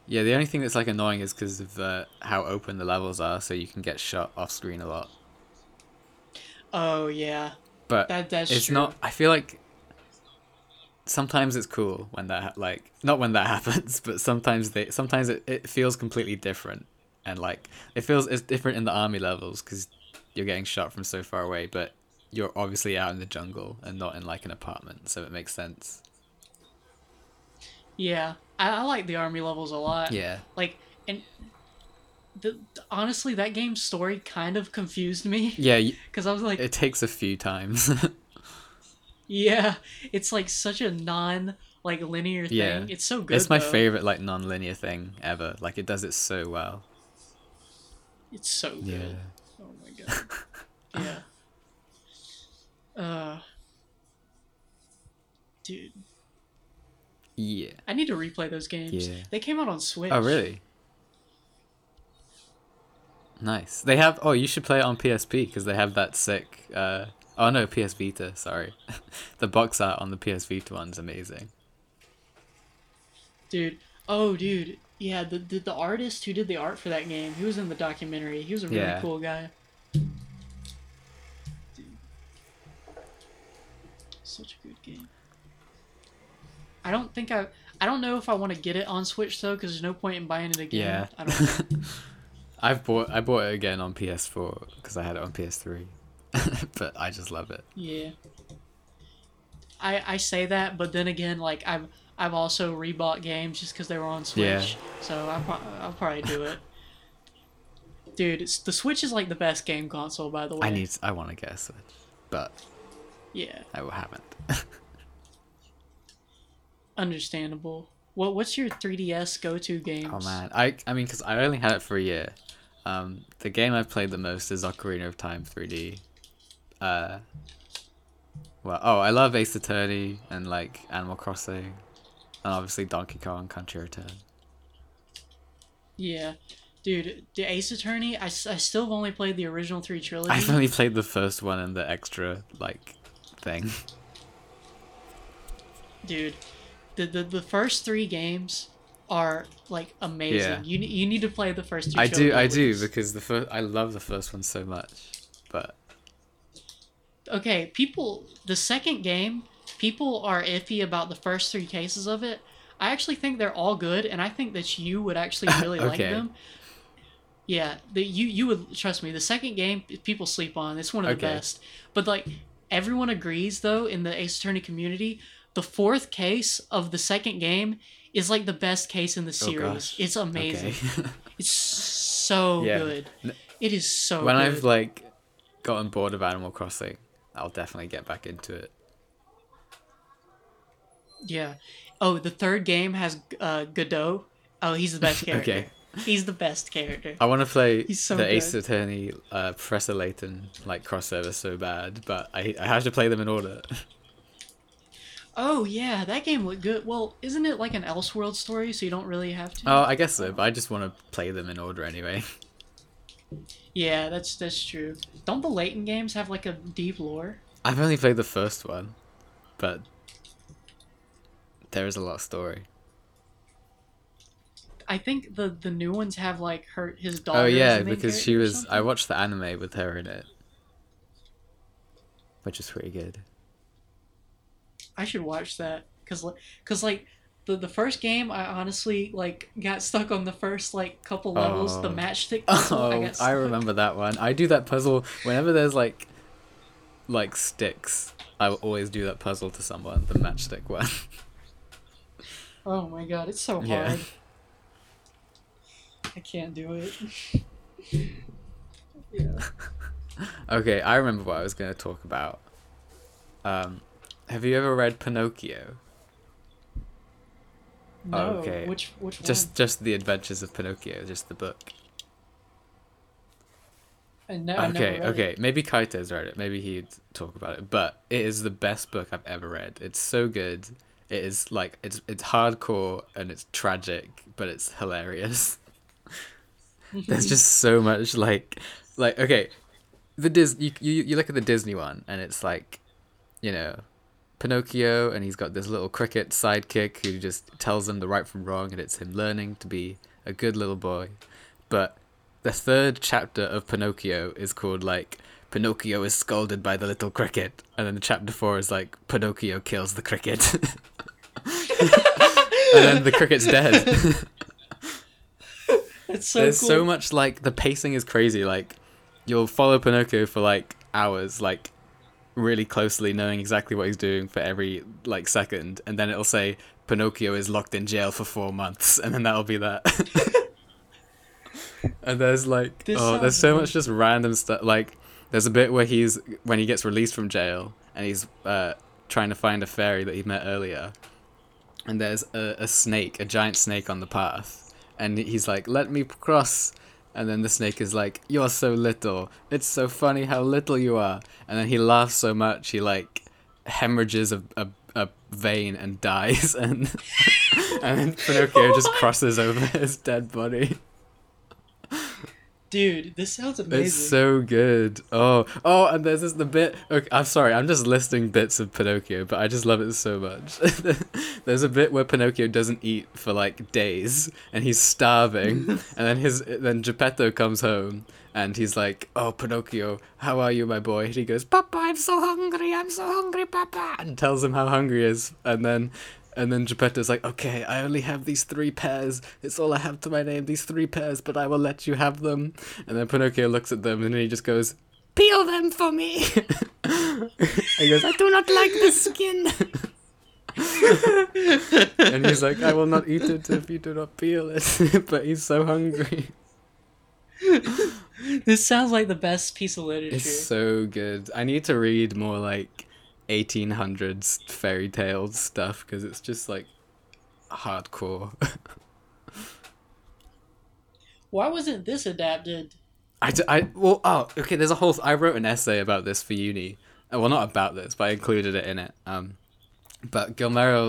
the only thing that's like annoying is because of how open the levels are, so you can get shot off screen a lot. Oh yeah, but that's true. Not. I feel like sometimes it's cool when that like not when that happens, but sometimes it feels completely different, and like it's different in the army levels because you're getting shot from so far away, but you're obviously out in the jungle and not in like an apartment, so it makes sense. Yeah, I like the army levels a lot. Yeah. Like, and honestly, that game's story kind of confused me. Yeah. Because I was like... It takes a few times. Yeah, it's like such a non-linear thing. Yeah. It's so good. It's my favorite non-linear thing ever. Like, it does it so well. It's so good. Yeah. Oh my god. Yeah. Dude. Yeah. I need to replay those games. Yeah. They came out on Switch. Oh, really? Nice. They have... Oh, you should play it on PSP, because they have that sick... Oh, no, PS Vita, sorry. The box art on the PS Vita one's amazing. Dude. Oh, dude. Yeah, the artist who did the art for that game, he was in the documentary. He was a really cool guy. Dude. Such a good game. I don't know if I want to get it on Switch, though, because there's no point in buying it again. Yeah. I don't know. I bought it again on PS4, because I had it on PS3. But I just love it. Yeah. I say that, but then again, like, I've also rebought games just because they were on Switch. Yeah. So I'll probably do it. Dude, the Switch is like the best game console, by the way. I want to get a Switch, but yeah, I haven't. Understandable. What's your 3DS go-to games? Oh man, I mean, because I only had it for a year. The game I've played the most is Ocarina of Time 3D. I love Ace Attorney and like Animal Crossing, and obviously Donkey Kong Country Return. Yeah, dude, the Ace Attorney, I still have only played the original 3 trilogy. I've only played the first one and the extra like thing. Dude, the first 3 games are like amazing. Yeah. You need to play the first 2 trilogies. I do because I love the first one so much, but. Okay, the second game, people are iffy about the first 3 cases of it. I actually think they're all good, and I think that you would actually really like them. Yeah, you would, trust me, the second game, people sleep on. It's one of the best. But, like, everyone agrees, though, in the Ace Attorney community, the 4th case of the second game is, like, the best case in the series. It's amazing. Okay. It's so good. It is so good. When I've, like, gotten bored of Animal Crossing, I'll definitely get back into it. Yeah. Oh, the 3rd game has Godot. Oh, he's the best character. Okay. He's the best character. I want to play the Ace Attorney Professor Layton like crossover so bad, but I have to play them in order. Oh yeah, that game looked good. Well, isn't it like an Elseworld story, so you don't really have to? Oh, I guess so, but I just want to play them in order anyway. Yeah, that's true. Don't the Layton games have like a deep lore? I've only played the first one, but there is a lot of story. I think the new ones have like his daughter. Oh yeah, because she was. I watched the anime with her in it, which is pretty good. I should watch that because like the first game, I honestly like got stuck on the first like couple levels. The matchstick puzzle. I remember that one. I do that puzzle whenever there's like sticks. I will always do that puzzle to someone. The matchstick one. Oh my god, it's so hard. I can't do it. Yeah. Okay, I remember what I was going to talk about. Have you ever read Pinocchio? No. Oh, okay. Which one? Just The Adventures of Pinocchio, just the book. I never read it. Maybe Kaito's read it. Maybe he'd talk about it. But it is the best book I've ever read. It's so good. It is like it's hardcore and it's tragic, but it's hilarious. There's just so much like okay, the you look at the Disney one and it's like, you know, Pinocchio, and he's got this little cricket sidekick who just tells him the right from wrong, and it's him learning to be a good little boy. But the 3rd chapter of Pinocchio is called like Pinocchio is scolded by the little cricket, and then the chapter 4 is like Pinocchio kills the cricket. And then the cricket's dead. It's so There's cool. so much like the pacing is crazy. Like you'll follow Pinocchio for like hours, like really closely, knowing exactly what he's doing for every like second, and then it'll say Pinocchio is locked in jail for 4 months, and then that'll be that. And there's like, there's so much just random stuff. Like, there's a bit where he's, when he gets released from jail, and he's trying to find a fairy that he met earlier. And there's a snake, a giant snake on the path. And he's like, let me cross. And then the snake is like, you're so little. It's so funny how little you are. And then he laughs so much, he like hemorrhages a vein and dies. And and then Pinocchio just crosses over his dead body. Dude, this sounds amazing. It's so good. Oh, and there's the bit... Okay, I'm sorry, I'm just listing bits of Pinocchio, but I just love it so much. There's a bit where Pinocchio doesn't eat for, like, days, and he's starving, and then Geppetto comes home, and he's like, oh, Pinocchio, how are you, my boy? And he goes, Papa, I'm so hungry, Papa, and tells him how hungry he is, and then Geppetto's like, okay, I only have these 3 pears. It's all I have to my name, these 3 pears, but I will let you have them. And then Pinocchio looks at them and he just goes, peel them for me. He goes, I do not like the skin. And he's like, I will not eat it if you do not peel it. But he's so hungry. This sounds like the best piece of literature. It's so good. I need to read more, like, 1800s fairy tale stuff, because it's just like hardcore. Why wasn't this adapted? There's a whole... I wrote an essay about this for uni. Well, not about this, but I included it in it. But Gilmero,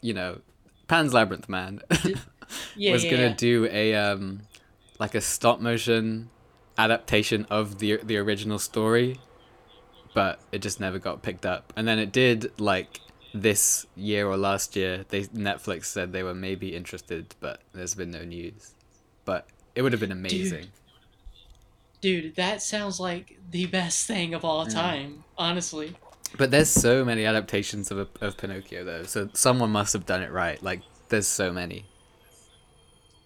you know, Pan's Labyrinth man, was gonna do a like a stop motion adaptation of the original story. But it just never got picked up. And then it did, like, this year or last year. Netflix said they were maybe interested, but there's been no news. But it would have been amazing. Dude, that sounds like the best thing of all time, honestly. But there's so many adaptations of Pinocchio, though. So someone must have done it right. Like, there's so many.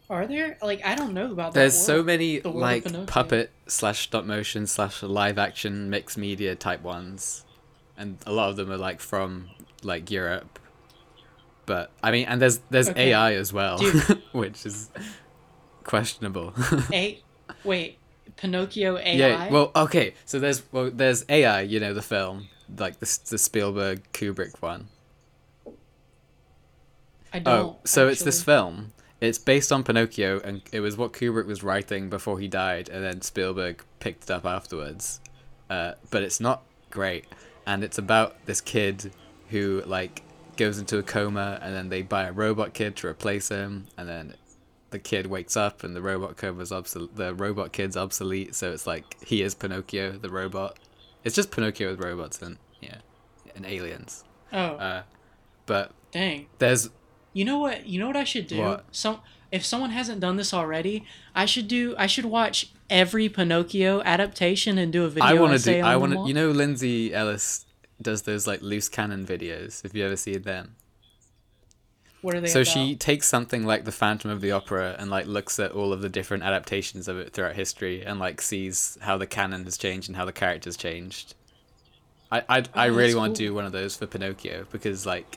Are there? Like, I don't know about that. There's so many, like, puppet/stop motion/live action mixed media type ones. And a lot of them are, like, from, like, Europe. But, I mean, and there's AI as well, which is questionable. Wait, Pinocchio AI? Yeah, well, okay, so there's AI, you know, the film, like, the Spielberg Kubrick one. I don't, actually. It's this film. It's based on Pinocchio, and it was what Kubrick was writing before he died, and then Spielberg picked it up afterwards. But it's not great, and it's about this kid who, like, goes into a coma, and then they buy a robot kid to replace him, and then the kid wakes up, and the robot kid's obsolete, so it's like, he is Pinocchio, the robot. It's just Pinocchio with robots and aliens. But... Dang. There's... You know what I should do? What? If someone hasn't done this already, I should watch every Pinocchio adaptation and do a video essay on them all. You know, Lindsay Ellis does those, like, loose cannon videos. Have you ever seen them? What are they about? So she takes something like The Phantom of the Opera and, like, looks at all of the different adaptations of it throughout history and, like, sees how the canon has changed and how the characters changed. I really want to do one of those for Pinocchio, because, like,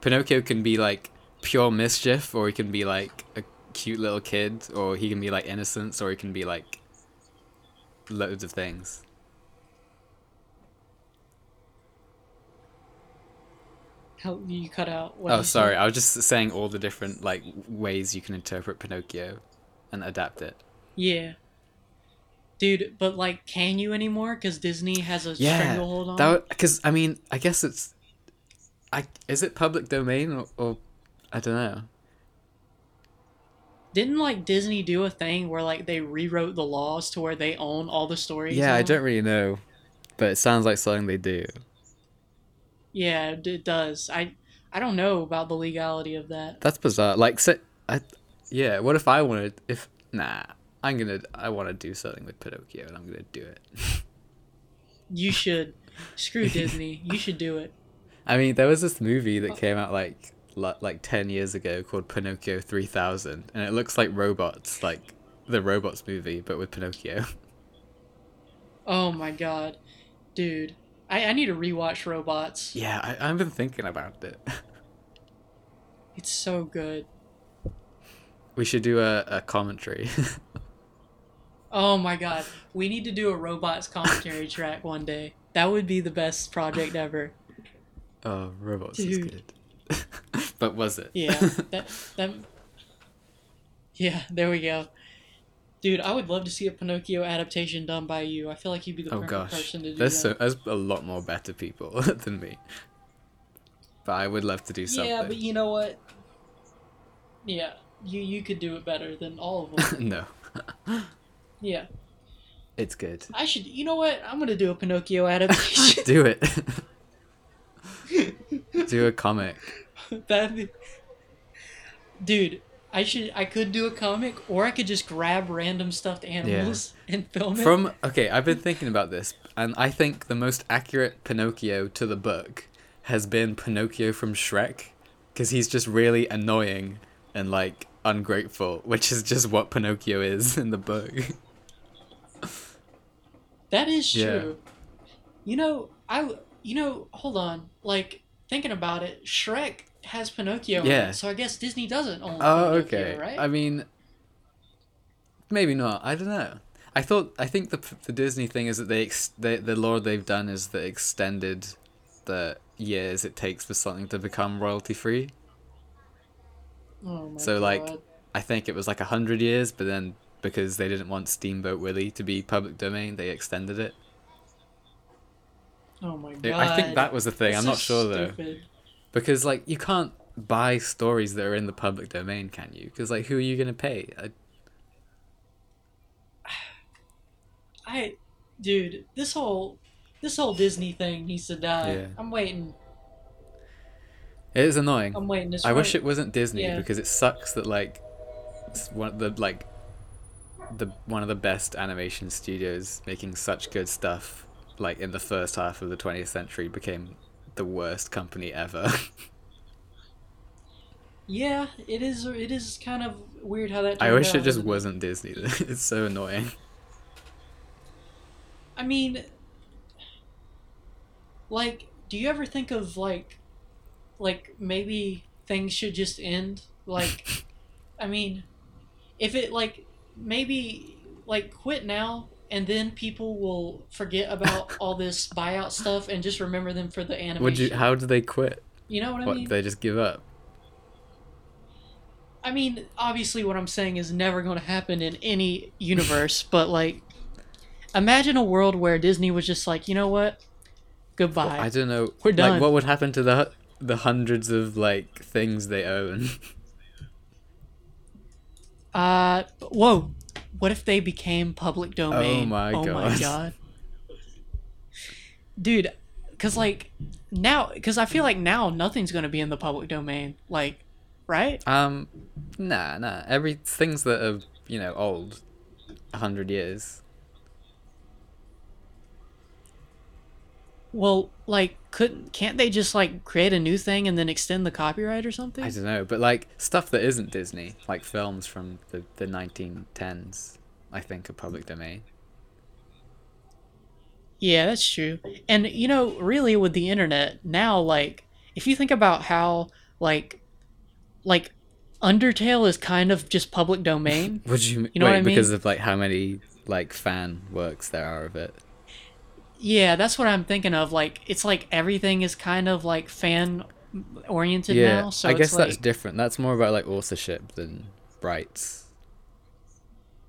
Pinocchio can be, like, pure mischief, or he can be like a cute little kid, or he can be like innocence, or he can be like loads of things. How you cut out? Oh, sorry. I was just saying all the different, like, ways you can interpret Pinocchio and adapt it. Yeah. Dude, but, like, can you anymore? Because Disney has a stranglehold on. Because I mean, I guess it's... is it public domain or I don't know. Didn't, like, Disney do a thing where, like, they rewrote the laws to where they own all the stories? Yeah, I don't really know, but it sounds like something they do. Yeah, it does. I don't know about the legality of that. That's bizarre. Like, what if I wanted? I want to do something with Pinocchio, and I'm gonna do it. You should. Screw Disney. You should do it. I mean, there was this movie that came out like 10 years ago called Pinocchio 3000, and it looks like Robots, like the Robots movie, but with Pinocchio. Oh my god, dude, I need to rewatch Robots. Yeah, I've been thinking about it. It's so good. We should do a commentary. Oh my god. We need to do a Robots commentary track one day. That would be the best project ever. Oh, Robots Dude. Is good. But was it? Yeah. That. Yeah, there we go. Dude, I would love to see a Pinocchio adaptation done by you. I feel like you'd be the perfect person to do that. There's a lot more better people than me. But I would love to do something. Yeah, but you know what? Yeah, you could do it better than all of them. No. Yeah. It's good. I should... You know what? I'm going to do a Pinocchio adaptation. Do it. Do a comic. Dude... I could do a comic, or I could just grab random stuffed animals and film it. I've been thinking about this, and I think the most accurate Pinocchio to the book has been Pinocchio from Shrek, because he's just really annoying and like ungrateful, which is just what Pinocchio is in the book. That is true. Yeah. Hold on. Like thinking about it, Shrek has Pinocchio in it, so I guess Disney doesn't own Pinocchio, right? I mean, maybe not. I don't know. I think the Disney thing is that the lore they've done is that extended the years it takes for something to become royalty free. Oh my god. Like, I think it was like 100 years, but then because they didn't want Steamboat Willie to be public domain, they extended it. Oh my god! I think that was the thing. I'm not sure though. Because, like, you can't buy stories that are in the public domain, can you? Because, like, who are you going to pay? Dude, this whole Disney thing needs to die. Yeah. I'm waiting. It is annoying. I'm waiting. I wish it wasn't Disney because it sucks that, like, it's one of the best animation studios making such good stuff, like, in the first half of the 20th century became the worst company ever. Yeah, it is kind of weird how that turned out. I wish it just wasn't Disney. It's so annoying. I mean, like, do you ever think of like maybe things should just end? Like, I mean, if it like maybe like quit now, and then people will forget about all this buyout stuff and just remember them for the animation. How do they quit? You know what I mean? They just give up? I mean, obviously what I'm saying is never going to happen in any universe, but, like, imagine a world where Disney was just like, you know what? Goodbye. Well, I don't know. We're done. Like, what would happen to the hundreds of, like, things they own? Whoa. What if they became public domain? Oh my god. Dude, because I feel like now nothing's going to be in the public domain, like, right? Nah. Things that are, you know, old, 100 years. Well, like, can't they just, like, create a new thing and then extend the copyright or something? I don't know, but, like, stuff that isn't Disney, like films from the 1910s, I think, are public domain. Yeah, that's true. And, you know, really with the internet, now, like, if you think about how, like Undertale is kind of just public domain. What I mean? Because of, like, how many, like, fan works there are of it. Yeah, that's what I'm thinking of. Like, it's like everything is kind of like fan oriented now. So I guess that's different. That's more about like authorship than rights.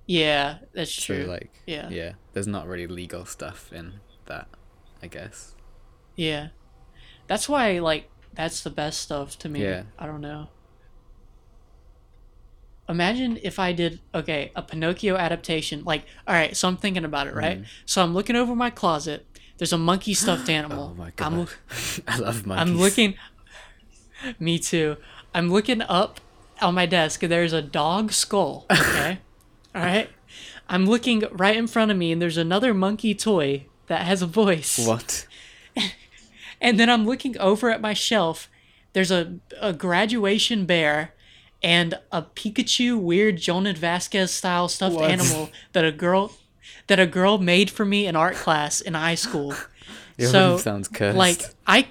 Yeah, that's true. Like, yeah, there's not really legal stuff in that, I guess. Yeah, that's why like that's the best stuff to me. Yeah. I don't know. Imagine if I did, a Pinocchio adaptation. Like, all right, so I'm thinking about it, right? So I'm looking over my closet. There's a monkey stuffed animal. Oh, my God. I love monkeys. I'm looking... Me too. I'm looking up on my desk, and there's a dog skull, okay? All right? I'm looking right in front of me, and there's another monkey toy that has a voice. What? And then I'm looking over at my shelf. There's a graduation bear... and a Pikachu weird Jonah Vasquez style stuffed animal that a girl made for me in art class in high school. Your name sounds cursed. Like I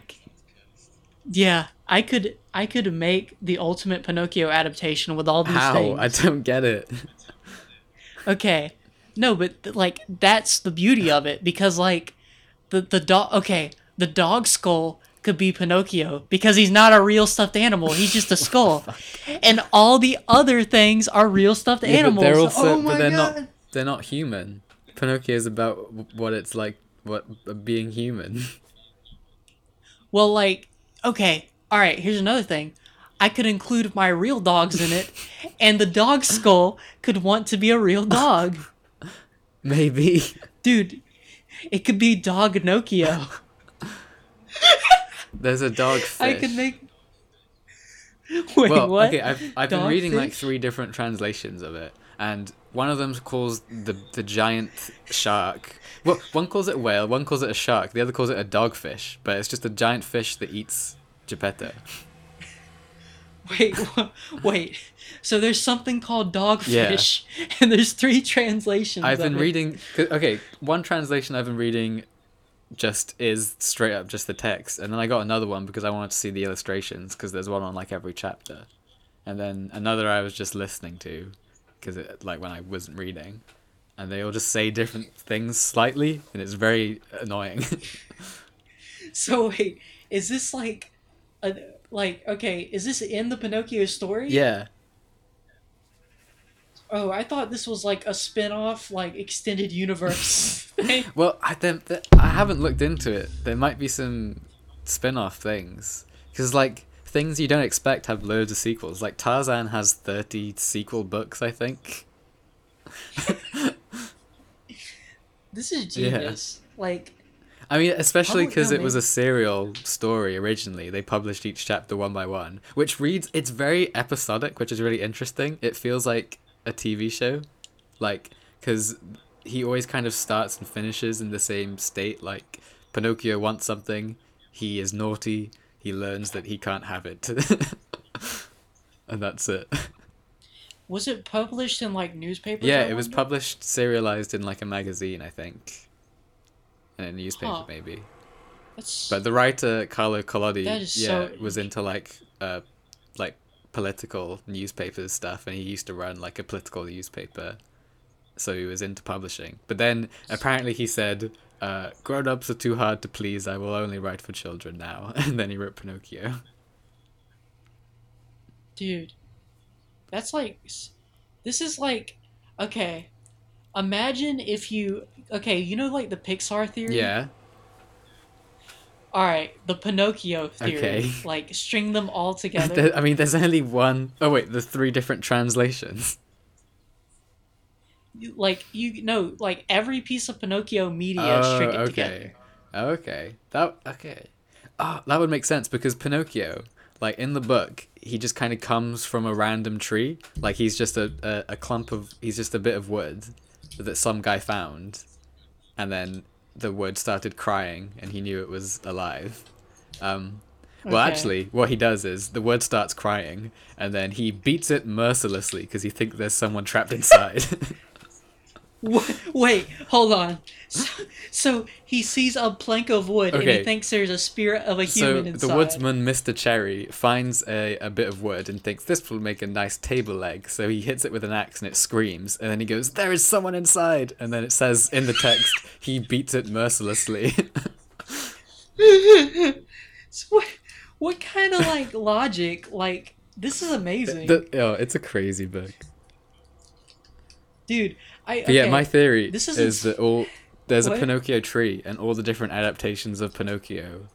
could I could make the ultimate Pinocchio adaptation with all these things. How? I don't get it. Okay. No, but, like, that's the beauty of it, because, like, the dog... Okay, the dog skull could be Pinocchio, because he's not a real stuffed animal. He's just a skull. And all the other things are real stuffed animals. But they're also... Oh my God. They're not human. Pinocchio is about what it's like, what being human. Well, like, okay... All right, here's another thing. I could include my real dogs in it, and the dog skull could want to be a real dog. Maybe. Dude, it could be Dog Nokia. There's a dog fish. I could make... Wait, well, what? Okay, I've been reading fish? Like three different translations of it, and one of them calls the giant shark... Well, one calls it whale, one calls it a shark, the other calls it a dogfish, but it's just a giant fish that eats... Geppetto. Wait. So there's something called dogfish, yeah. And there's three translations. I've been reading. Okay, one translation I've been reading just is straight up just the text, and then I got another one because I wanted to see the illustrations because there's one on like every chapter, and then another I was just listening to because it like when I wasn't reading, and they all just say different things slightly, and it's very annoying. So wait, is this like? Okay, is this in the Pinocchio story? Yeah. Oh, I thought this was like a spin-off, like extended universe thing. Well, I haven't looked into it. There might be some spin-off things. Because like, things you don't expect have loads of sequels. Like Tarzan has 30 sequel books, I think. This is genius. Yeah. Like... I mean, especially because it was a serial story originally. They published each chapter one by one, which reads... It's very episodic, which is really interesting. It feels like a TV show, like, because he always kind of starts and finishes in the same state. Like, Pinocchio wants something. He is naughty. He learns that he can't have it. And that's it. Was it published in, like, newspapers? Yeah, it was published, serialized in, like, a magazine, I think. In a newspaper, maybe. But the writer Carlo Collodi, was into like political newspapers stuff, and he used to run like a political newspaper, so he was into publishing. But then apparently he said, "Grown-ups are too hard to please. I will only write for children now." And then he wrote Pinocchio. Dude, that's like, this is like, okay. Imagine if you... Okay, you know, like, the Pixar theory? Yeah. All right, the Pinocchio theory. Okay. Like, string them all together. I mean, there's only one... Oh, wait, the three different translations. Like, you know, like, every piece of Pinocchio media string it together. Okay. That would make sense, because Pinocchio, like, in the book... He just kind of comes from a random tree. Like, he's just a clump of... He's just a bit of wood that some guy found. And then the wood started crying, and he knew it was alive. Well, actually, what he does is the wood starts crying, and then he beats it mercilessly because he thinks there's someone trapped inside. Wait, hold on. So he sees a plank of wood and he thinks there's a spirit of a human inside. So the woodsman, Mr. Cherry, finds a bit of wood and thinks this will make a nice table leg. So he hits it with an axe and it screams. And then he goes, "There is someone inside." And then it says in the text, he beats it mercilessly. So what kind of like logic? Like, this is amazing. It's a crazy book. Dude, my theory is that there's a Pinocchio tree and all the different adaptations of Pinocchio,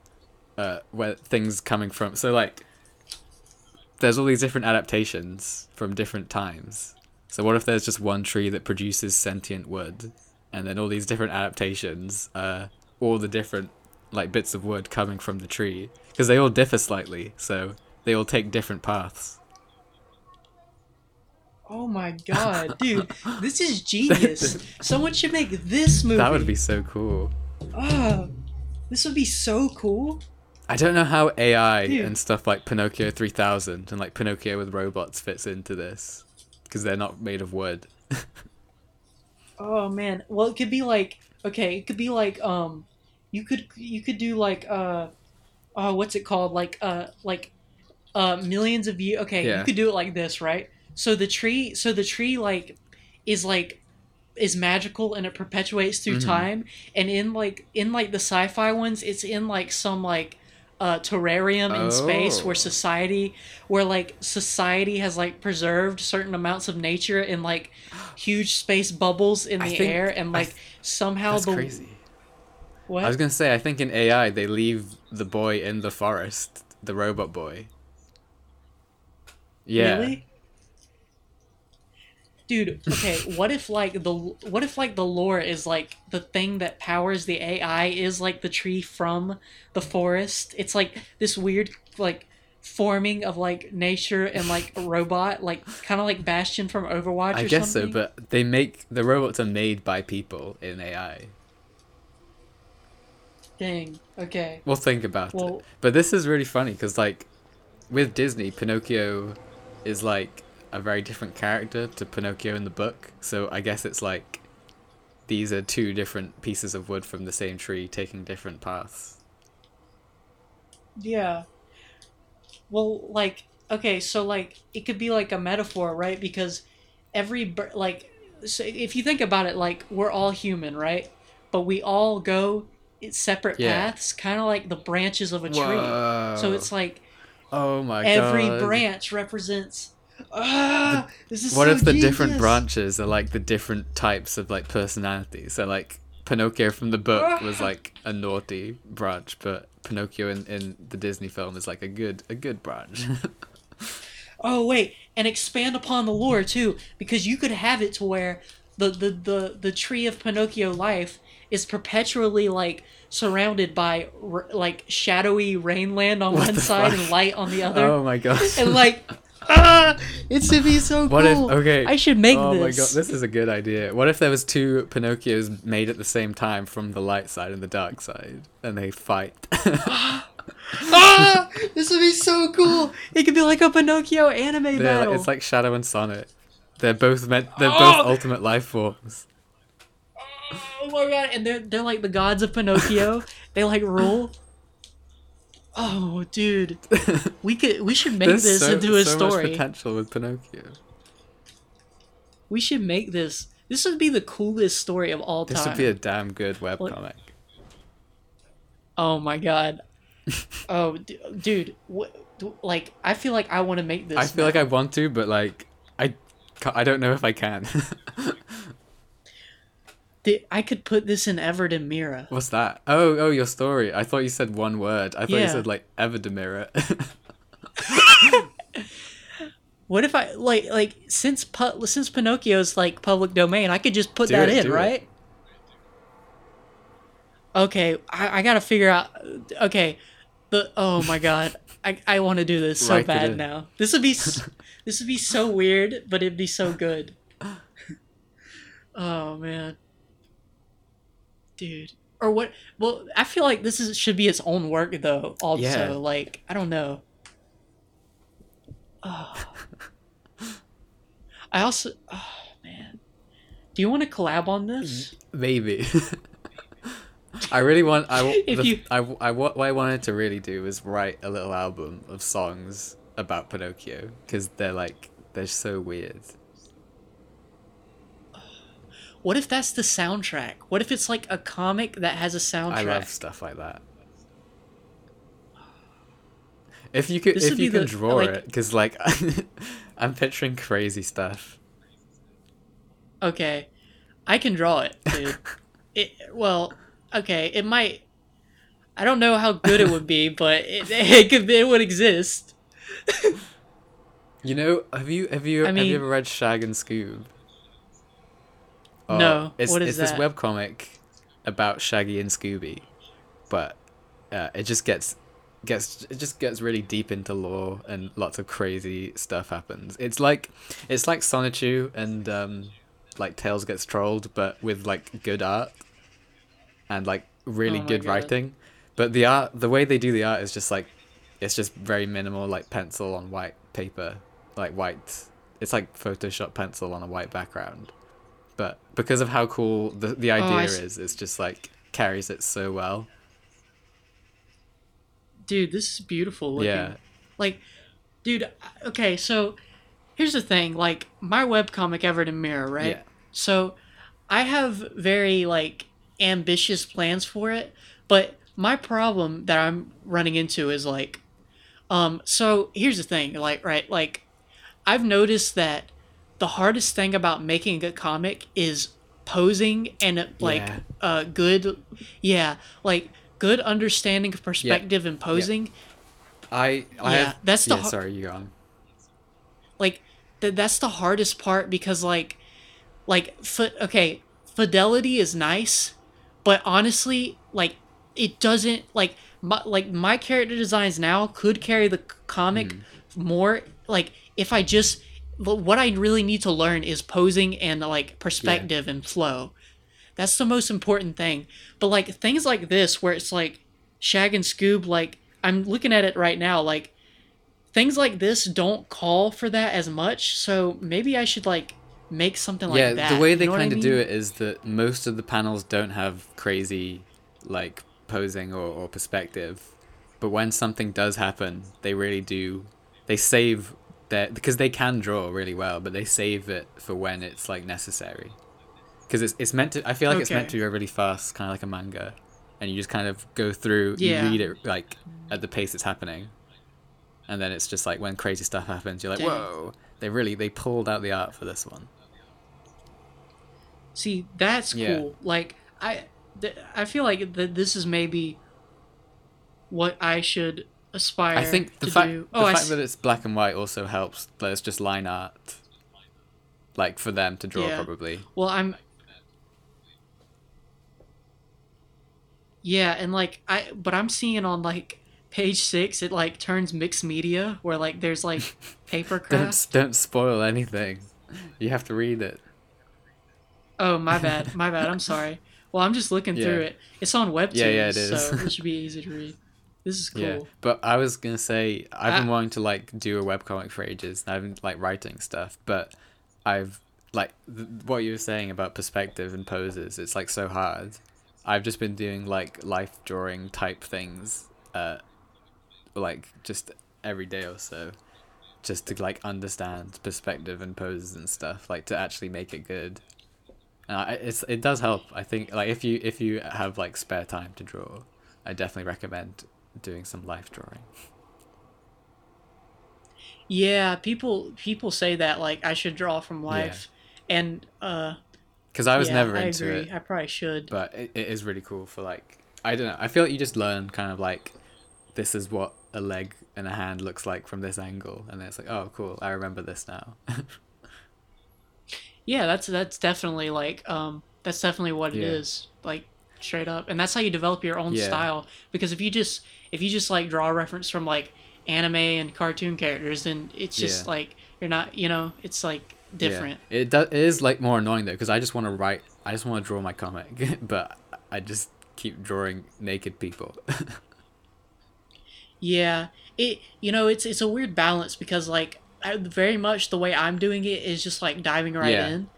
where things coming from. So like, there's all these different adaptations from different times. So what if there's just one tree that produces sentient wood, and then all these different adaptations, all the different like bits of wood coming from the tree, because they all differ slightly, so they all take different paths. Oh my God, dude, this is genius. Someone should make this movie. That would be so cool. This would be so cool. I don't know how AI and stuff like Pinocchio 3000 and like Pinocchio with robots fits into this, because they're not made of wood. Oh man, well it could be like, you could do like what's it called, like millions of years. Okay, yeah. You could do it like this, right? So the tree like is magical and it perpetuates through time. And in the sci-fi ones, it's in like some like terrarium in space where society has like preserved certain amounts of nature in like huge space bubbles in the air, and like somehow that's crazy. What? I was gonna say, I think in AI they leave the boy in the forest, the robot boy. Yeah. Really? Dude, okay, what if the lore is like the thing that powers the AI is like the tree from the forest? It's like this weird like forming of like nature and like a robot, like kind of like Bastion from Overwatch or something. I guess so, but the robots are made by people in AI. Dang, okay. We'll think about it. But this is really funny because like with Disney, Pinocchio is like a very different character to Pinocchio in the book, so I guess it's like these are two different pieces of wood from the same tree taking different paths. Yeah, well, like, okay, so like it could be like a metaphor, right? Because so if you think about it, like we're all human, right? But we all go separate paths, kind of like the branches of a tree. Whoa. So it's like, oh my god, every branch represents. The different branches are like the different types of like personalities? So like Pinocchio from the book was like a naughty branch, but Pinocchio in the Disney film is like a good branch. Oh wait, and expand upon the lore too, because you could have it to where the tree of Pinocchio life is perpetually like surrounded by like shadowy rainland on one side and light on the other. Oh my gosh. And like it should be so cool. I should make this. Oh my god, this is a good idea. What if there was two Pinocchios made at the same time from the light side and the dark side, and they fight? This would be so cool. It could be like a Pinocchio anime battle. It's like Shadow and Sonic. They're both both ultimate life forms. Oh my god, and they're like the gods of Pinocchio. They like rule. Oh, dude, we should make this into a story. There's so much potential with Pinocchio. We should make this. This would be the coolest story of all time. This would be a damn good webcomic. Oh my god. Oh, dude, like I feel like I want to make this. I feel like I want to, but like I don't know if I can. I could put this in Everdemira. What's that? Oh, your story. I thought you said one word. I thought you said, like, Everdemira. What if I, like since Pinocchio's, like, public domain, I could just put that in, right? Okay, I gotta figure out, okay, oh my god, I want to do this so bad now. This would be so weird, but it'd be so good. Oh, man. Dude, or what? Well, I feel like this should be its own work though. Also, like I don't know. Oh. I also, oh man, do you want to collab on this? Maybe. I really want. What I wanted to really do was write a little album of songs about Pinocchio because they're so weird. What if that's the soundtrack? What if it's like a comic that has a soundtrack? I love stuff like that. If you can draw it, because like I'm picturing crazy stuff. Okay, I can draw it, dude. It might. I don't know how good it would be, but it would exist. You know, have you ever read Shag and Scoob? Oh, no, what is that? It's this webcomic about Shaggy and Scooby, but it just gets really deep into lore and lots of crazy stuff happens. It's like Sonichu and like Tails Gets Trolled, but with like good art and like really good writing. But the way they do the art is just like it's just very minimal, like pencil on white paper, It's like Photoshop pencil on a white background. But because of how cool the idea is, it's just like carries it so well. Dude, this is beautiful looking. Yeah. Like, Dude, okay, so here's the thing. Like, my webcomic, Everett and Mirror, right? Yeah. So I have very, like, ambitious plans for it, but my problem that I'm running into is, like, so here's the thing, like, right, like, I've noticed that the hardest thing about making a comic is posing and, like, good understanding of perspective and posing. Sorry, you go on. Like, that's the hardest part because, fidelity is nice, but honestly, like, it doesn't, like, my character designs now could carry the comic more, like, if I just, what I really need to learn is posing and, like, perspective and flow. That's the most important thing. But, like, things like this where it's, like, Shag and Scoob, like, I'm looking at it right now, like, things like this don't call for that as much, so maybe I should, like, make something like that. Yeah, the way they kind of do it is that most of the panels don't have crazy, like, posing or perspective, but when something does happen, they really do, they save their, because they can draw really well, but they save it for when it's, like, necessary. Because it's meant to, I feel like it's meant to go really fast, kind of like a manga. And you just kind of go through, you read it, like, at the pace it's happening. And then it's just, like, when crazy stuff happens, you're like, whoa, they pulled out the art for this one. See, that's cool. Yeah. Like, I feel like this is maybe what I should aspire to do. I think the fact that it's black and white also helps. That it's just line art, like, for them to draw, probably. Well, I'm seeing on, like, page 6, it, like, turns mixed media, where, like, there's, like, paper craft. Don't spoil anything. You have to read it. Oh, my bad, I'm sorry. Well, I'm just looking through it. It's on Webtoons, it is. So it should be easy to read. This is cool. Yeah, but I was going to say, I've been wanting to, like, do a webcomic for ages, and I've been, like, writing stuff, but I've, like, what you were saying about perspective and poses, it's, like, so hard. I've just been doing, like, life drawing type things, like, just every day or so, just to, like, understand perspective and poses and stuff, like, to actually make it good. And it does help, I think. Like, if you have, like, spare time to draw, I definitely recommend doing some life drawing. Yeah, people say that, like, I should draw from life, and because I was never into it. I probably should. But it is really cool for, like, I don't know. I feel like you just learn kind of, like, this is what a leg and a hand looks like from this angle. And then it's like, oh, cool. I remember this now. Yeah, that's definitely, like, that's definitely what it is. Like, straight up. And that's how you develop your own style. Because if you just like, draw a reference from, like, anime and cartoon characters, then it's just, like, you're not, you know, it's, like, different. Yeah. It is like more annoying though, because I just want to draw my comic, but I just keep drawing naked people. Yeah, it, you know, it's a weird balance because, like, very much the way I'm doing it is just, like, diving right in,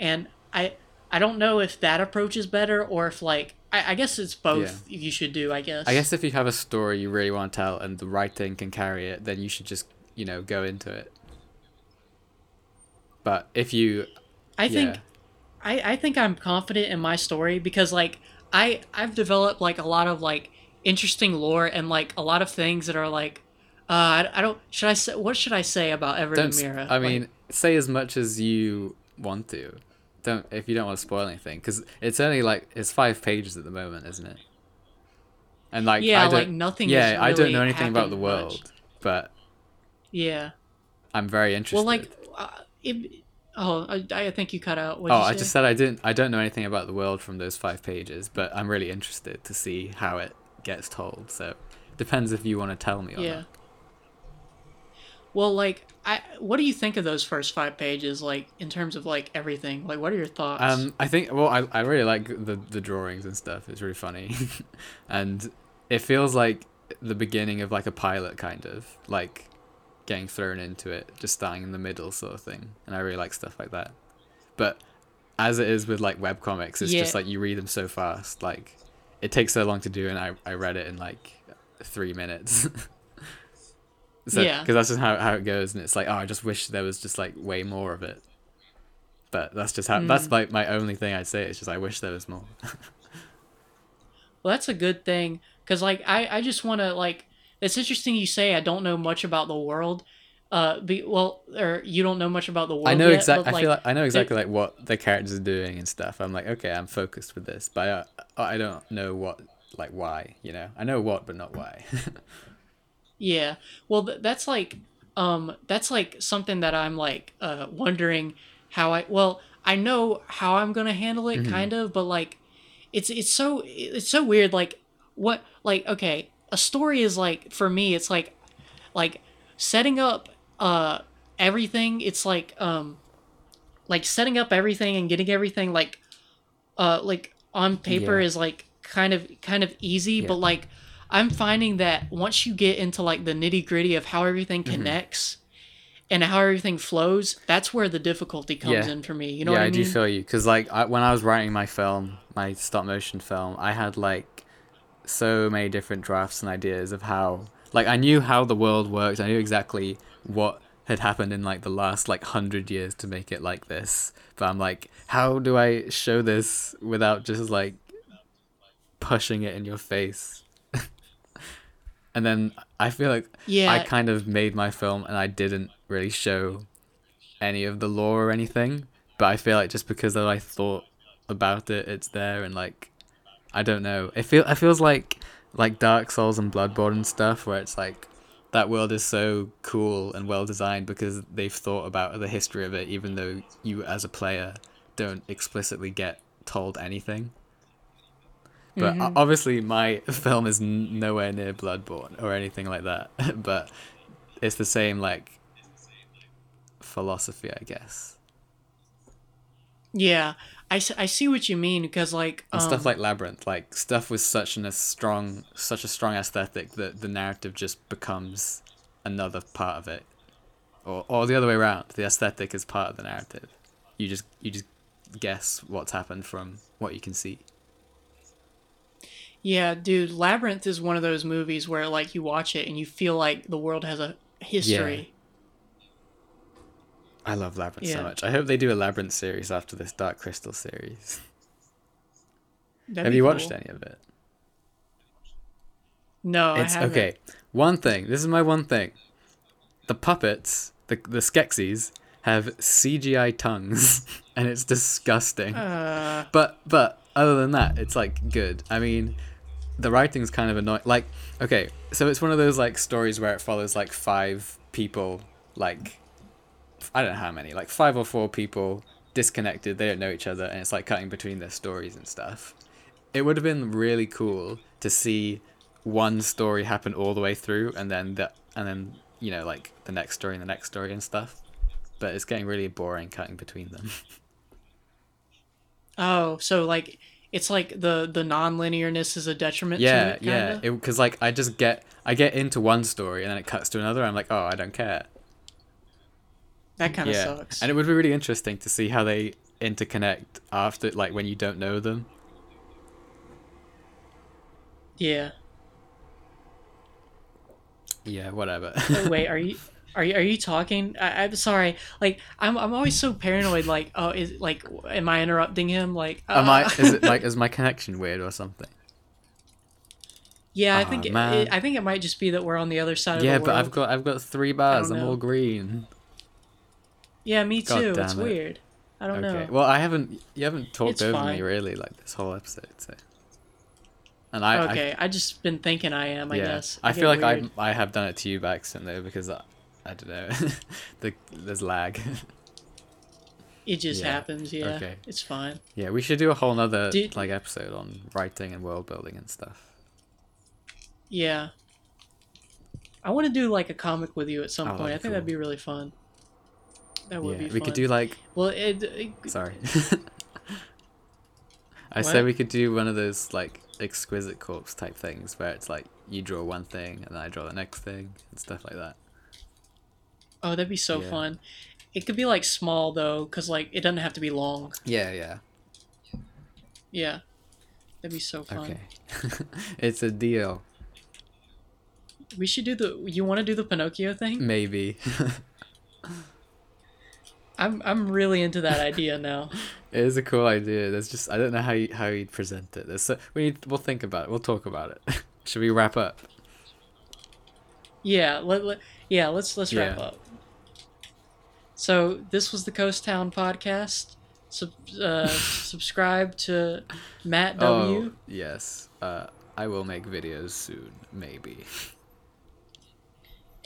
and I don't know if that approach is better or if, like, I guess it's both. You should do, I guess. I guess if you have a story you really want to tell and the writing can carry it, then you should just, you know, go into it. But if you, I think I'm confident in my story because, like, I've developed, like, a lot of, like, interesting lore and, like, a lot of things that are, like, what should I say about Everett and Mira? I mean, say as much as you want to. If you don't want to spoil anything, because it's only, like, it's 5 pages at the moment, isn't it? And, like, I don't, like, nothing. Yeah, really, I don't know anything about the world, but I'm very interested. Well, like. I think you cut out. What I just said I don't know anything about the world from those 5 pages, but I'm really interested to see how it gets told. So depends if you want to tell me or not. Well, like, what do you think of those first 5 pages? Like, in terms of, like, everything. Like, what are your thoughts? I think. Well, I really like the drawings and stuff. It's really funny, and it feels like the beginning of, like, a pilot, kind of, like, getting thrown into it, just starting in the middle sort of thing, and I really like stuff like that. But as it is with, like, webcomics, it's just, like, you read them so fast, like, it takes so long to do, and I read it in, like, 3 minutes. So, yeah. Because that's just how it goes, and it's like, oh, I just wish there was just like way more of it. But that's just how. That's like my only thing I'd say. It's just I wish there was more. Well, that's a good thing, because like I just want to like. It's interesting you say I don't know much about the world. You don't know much about the world. I know exactly. Like, I feel like I know exactly like what the characters are doing and stuff. I'm like, okay, I'm focused with this, but I don't know what, like, why. You know, I know what, but not why. Yeah, well, that's like something that I'm like wondering how I know how I'm gonna handle it, kind of, but like, it's so weird. Like, what, like, okay, a story is like, for me, it's like setting up everything. It's like setting up everything and getting everything like on paper is like kind of easy, but like. I'm finding that once you get into like the nitty gritty of how everything connects and how everything flows, that's where the difficulty comes in for me. You know what I mean? Yeah, I do feel you. Because like when I was writing my film, my stop motion film, I had like so many different drafts and ideas of how, like, I knew how the world worked. I knew exactly what had happened in like the last like 100 years to make it like this. But I'm like, how do I show this without just like pushing it in your face? And then I feel like I kind of made my film and I didn't really show any of the lore or anything. But I feel like just because I thought about it, it's there, and like, I don't know. It feels like Dark Souls and Bloodborne and stuff, where it's like that world is so cool and well designed because they've thought about the history of it, even though you as a player don't explicitly get told anything. But obviously my film is nowhere near Bloodborne or anything like that. But it's the same, like, philosophy, I guess. Yeah, I see what you mean, because, like... And stuff like Labyrinth, like, stuff with such a strong aesthetic that the narrative just becomes another part of it. Or the other way around, the aesthetic is part of the narrative. You just guess what's happened from what you can see. Yeah, dude, Labyrinth is one of those movies where, like, you watch it and you feel like the world has a history. Yeah. I love Labyrinth so much. I hope they do a Labyrinth series after this Dark Crystal series. Have you watched any of it? No, I haven't. Okay, one thing. This is my one thing. The puppets, the Skeksis, have CGI tongues, and it's disgusting. But other than that, it's, like, good. I mean... The writing's kind of annoying. Like, okay, so it's one of those, like, stories where it follows, like, 5 people, like, I don't know how many, like, 5 or 4 people disconnected. They don't know each other, and it's, like, cutting between their stories and stuff. It would have been really cool to see one story happen all the way through, and then, you know, like, the next story and the next story and stuff. But it's getting really boring cutting between them. Oh, so, like, it's, like, the non-linearness is a detriment to it, kinda? Yeah, because, like, I get into one story and then it cuts to another, and I'm like, oh, I don't care. That kind of sucks. And it would be really interesting to see how they interconnect after, like, when you don't know them. Yeah. Yeah, whatever. Oh, wait, Are you talking? I'm sorry. Like, I'm always so paranoid. Like, oh, is, like, am I interrupting him? Like, is my connection weird or something? Yeah, I think it might just be that we're on the other side of the world. Yeah, but I've got 3 bars. I'm all green. Yeah, me too. It's weird. I don't know. Well, you haven't talked me really like this whole episode. So. And I just been thinking I guess. I feel like weird. I have done it to you by accident though, because. I don't know. There's lag. It just happens, yeah. Okay. It's fine. Yeah, we should do a whole nother like episode on writing and world building and stuff. Yeah. I want to do like a comic with you at some point. I think that'd be really fun. That would be fun. We could do like... Well, sorry. I said we could do one of those like exquisite corpse type things where it's like you draw one thing and then I draw the next thing and stuff like that. Oh, that'd be so fun. It could be, like, small, though, because, like, it doesn't have to be long. Yeah. Yeah. That'd be so fun. Okay. It's a deal. We should do the... You want to do the Pinocchio thing? Maybe. I'm really into that idea now. It is a cool idea. There's just... I don't know how you'd present it. We'll think about it. We'll talk about it. Should we wrap up? Yeah. Let's wrap up. So this was the Coast Town Podcast. Subscribe to Matt W. Oh, yes. I will make videos soon, maybe.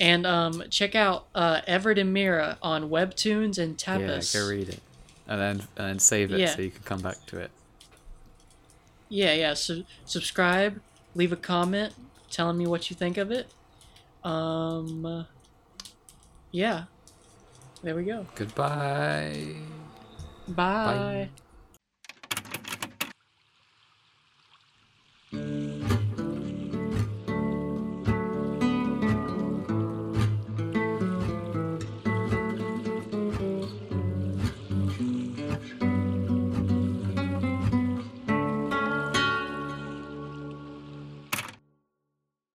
And check out Everett and Mira on Webtoons and Tapas. Yeah, go read it. And then save it so you can come back to it. Yeah. So subscribe, leave a comment telling me what you think of it. There we go. Goodbye. Bye.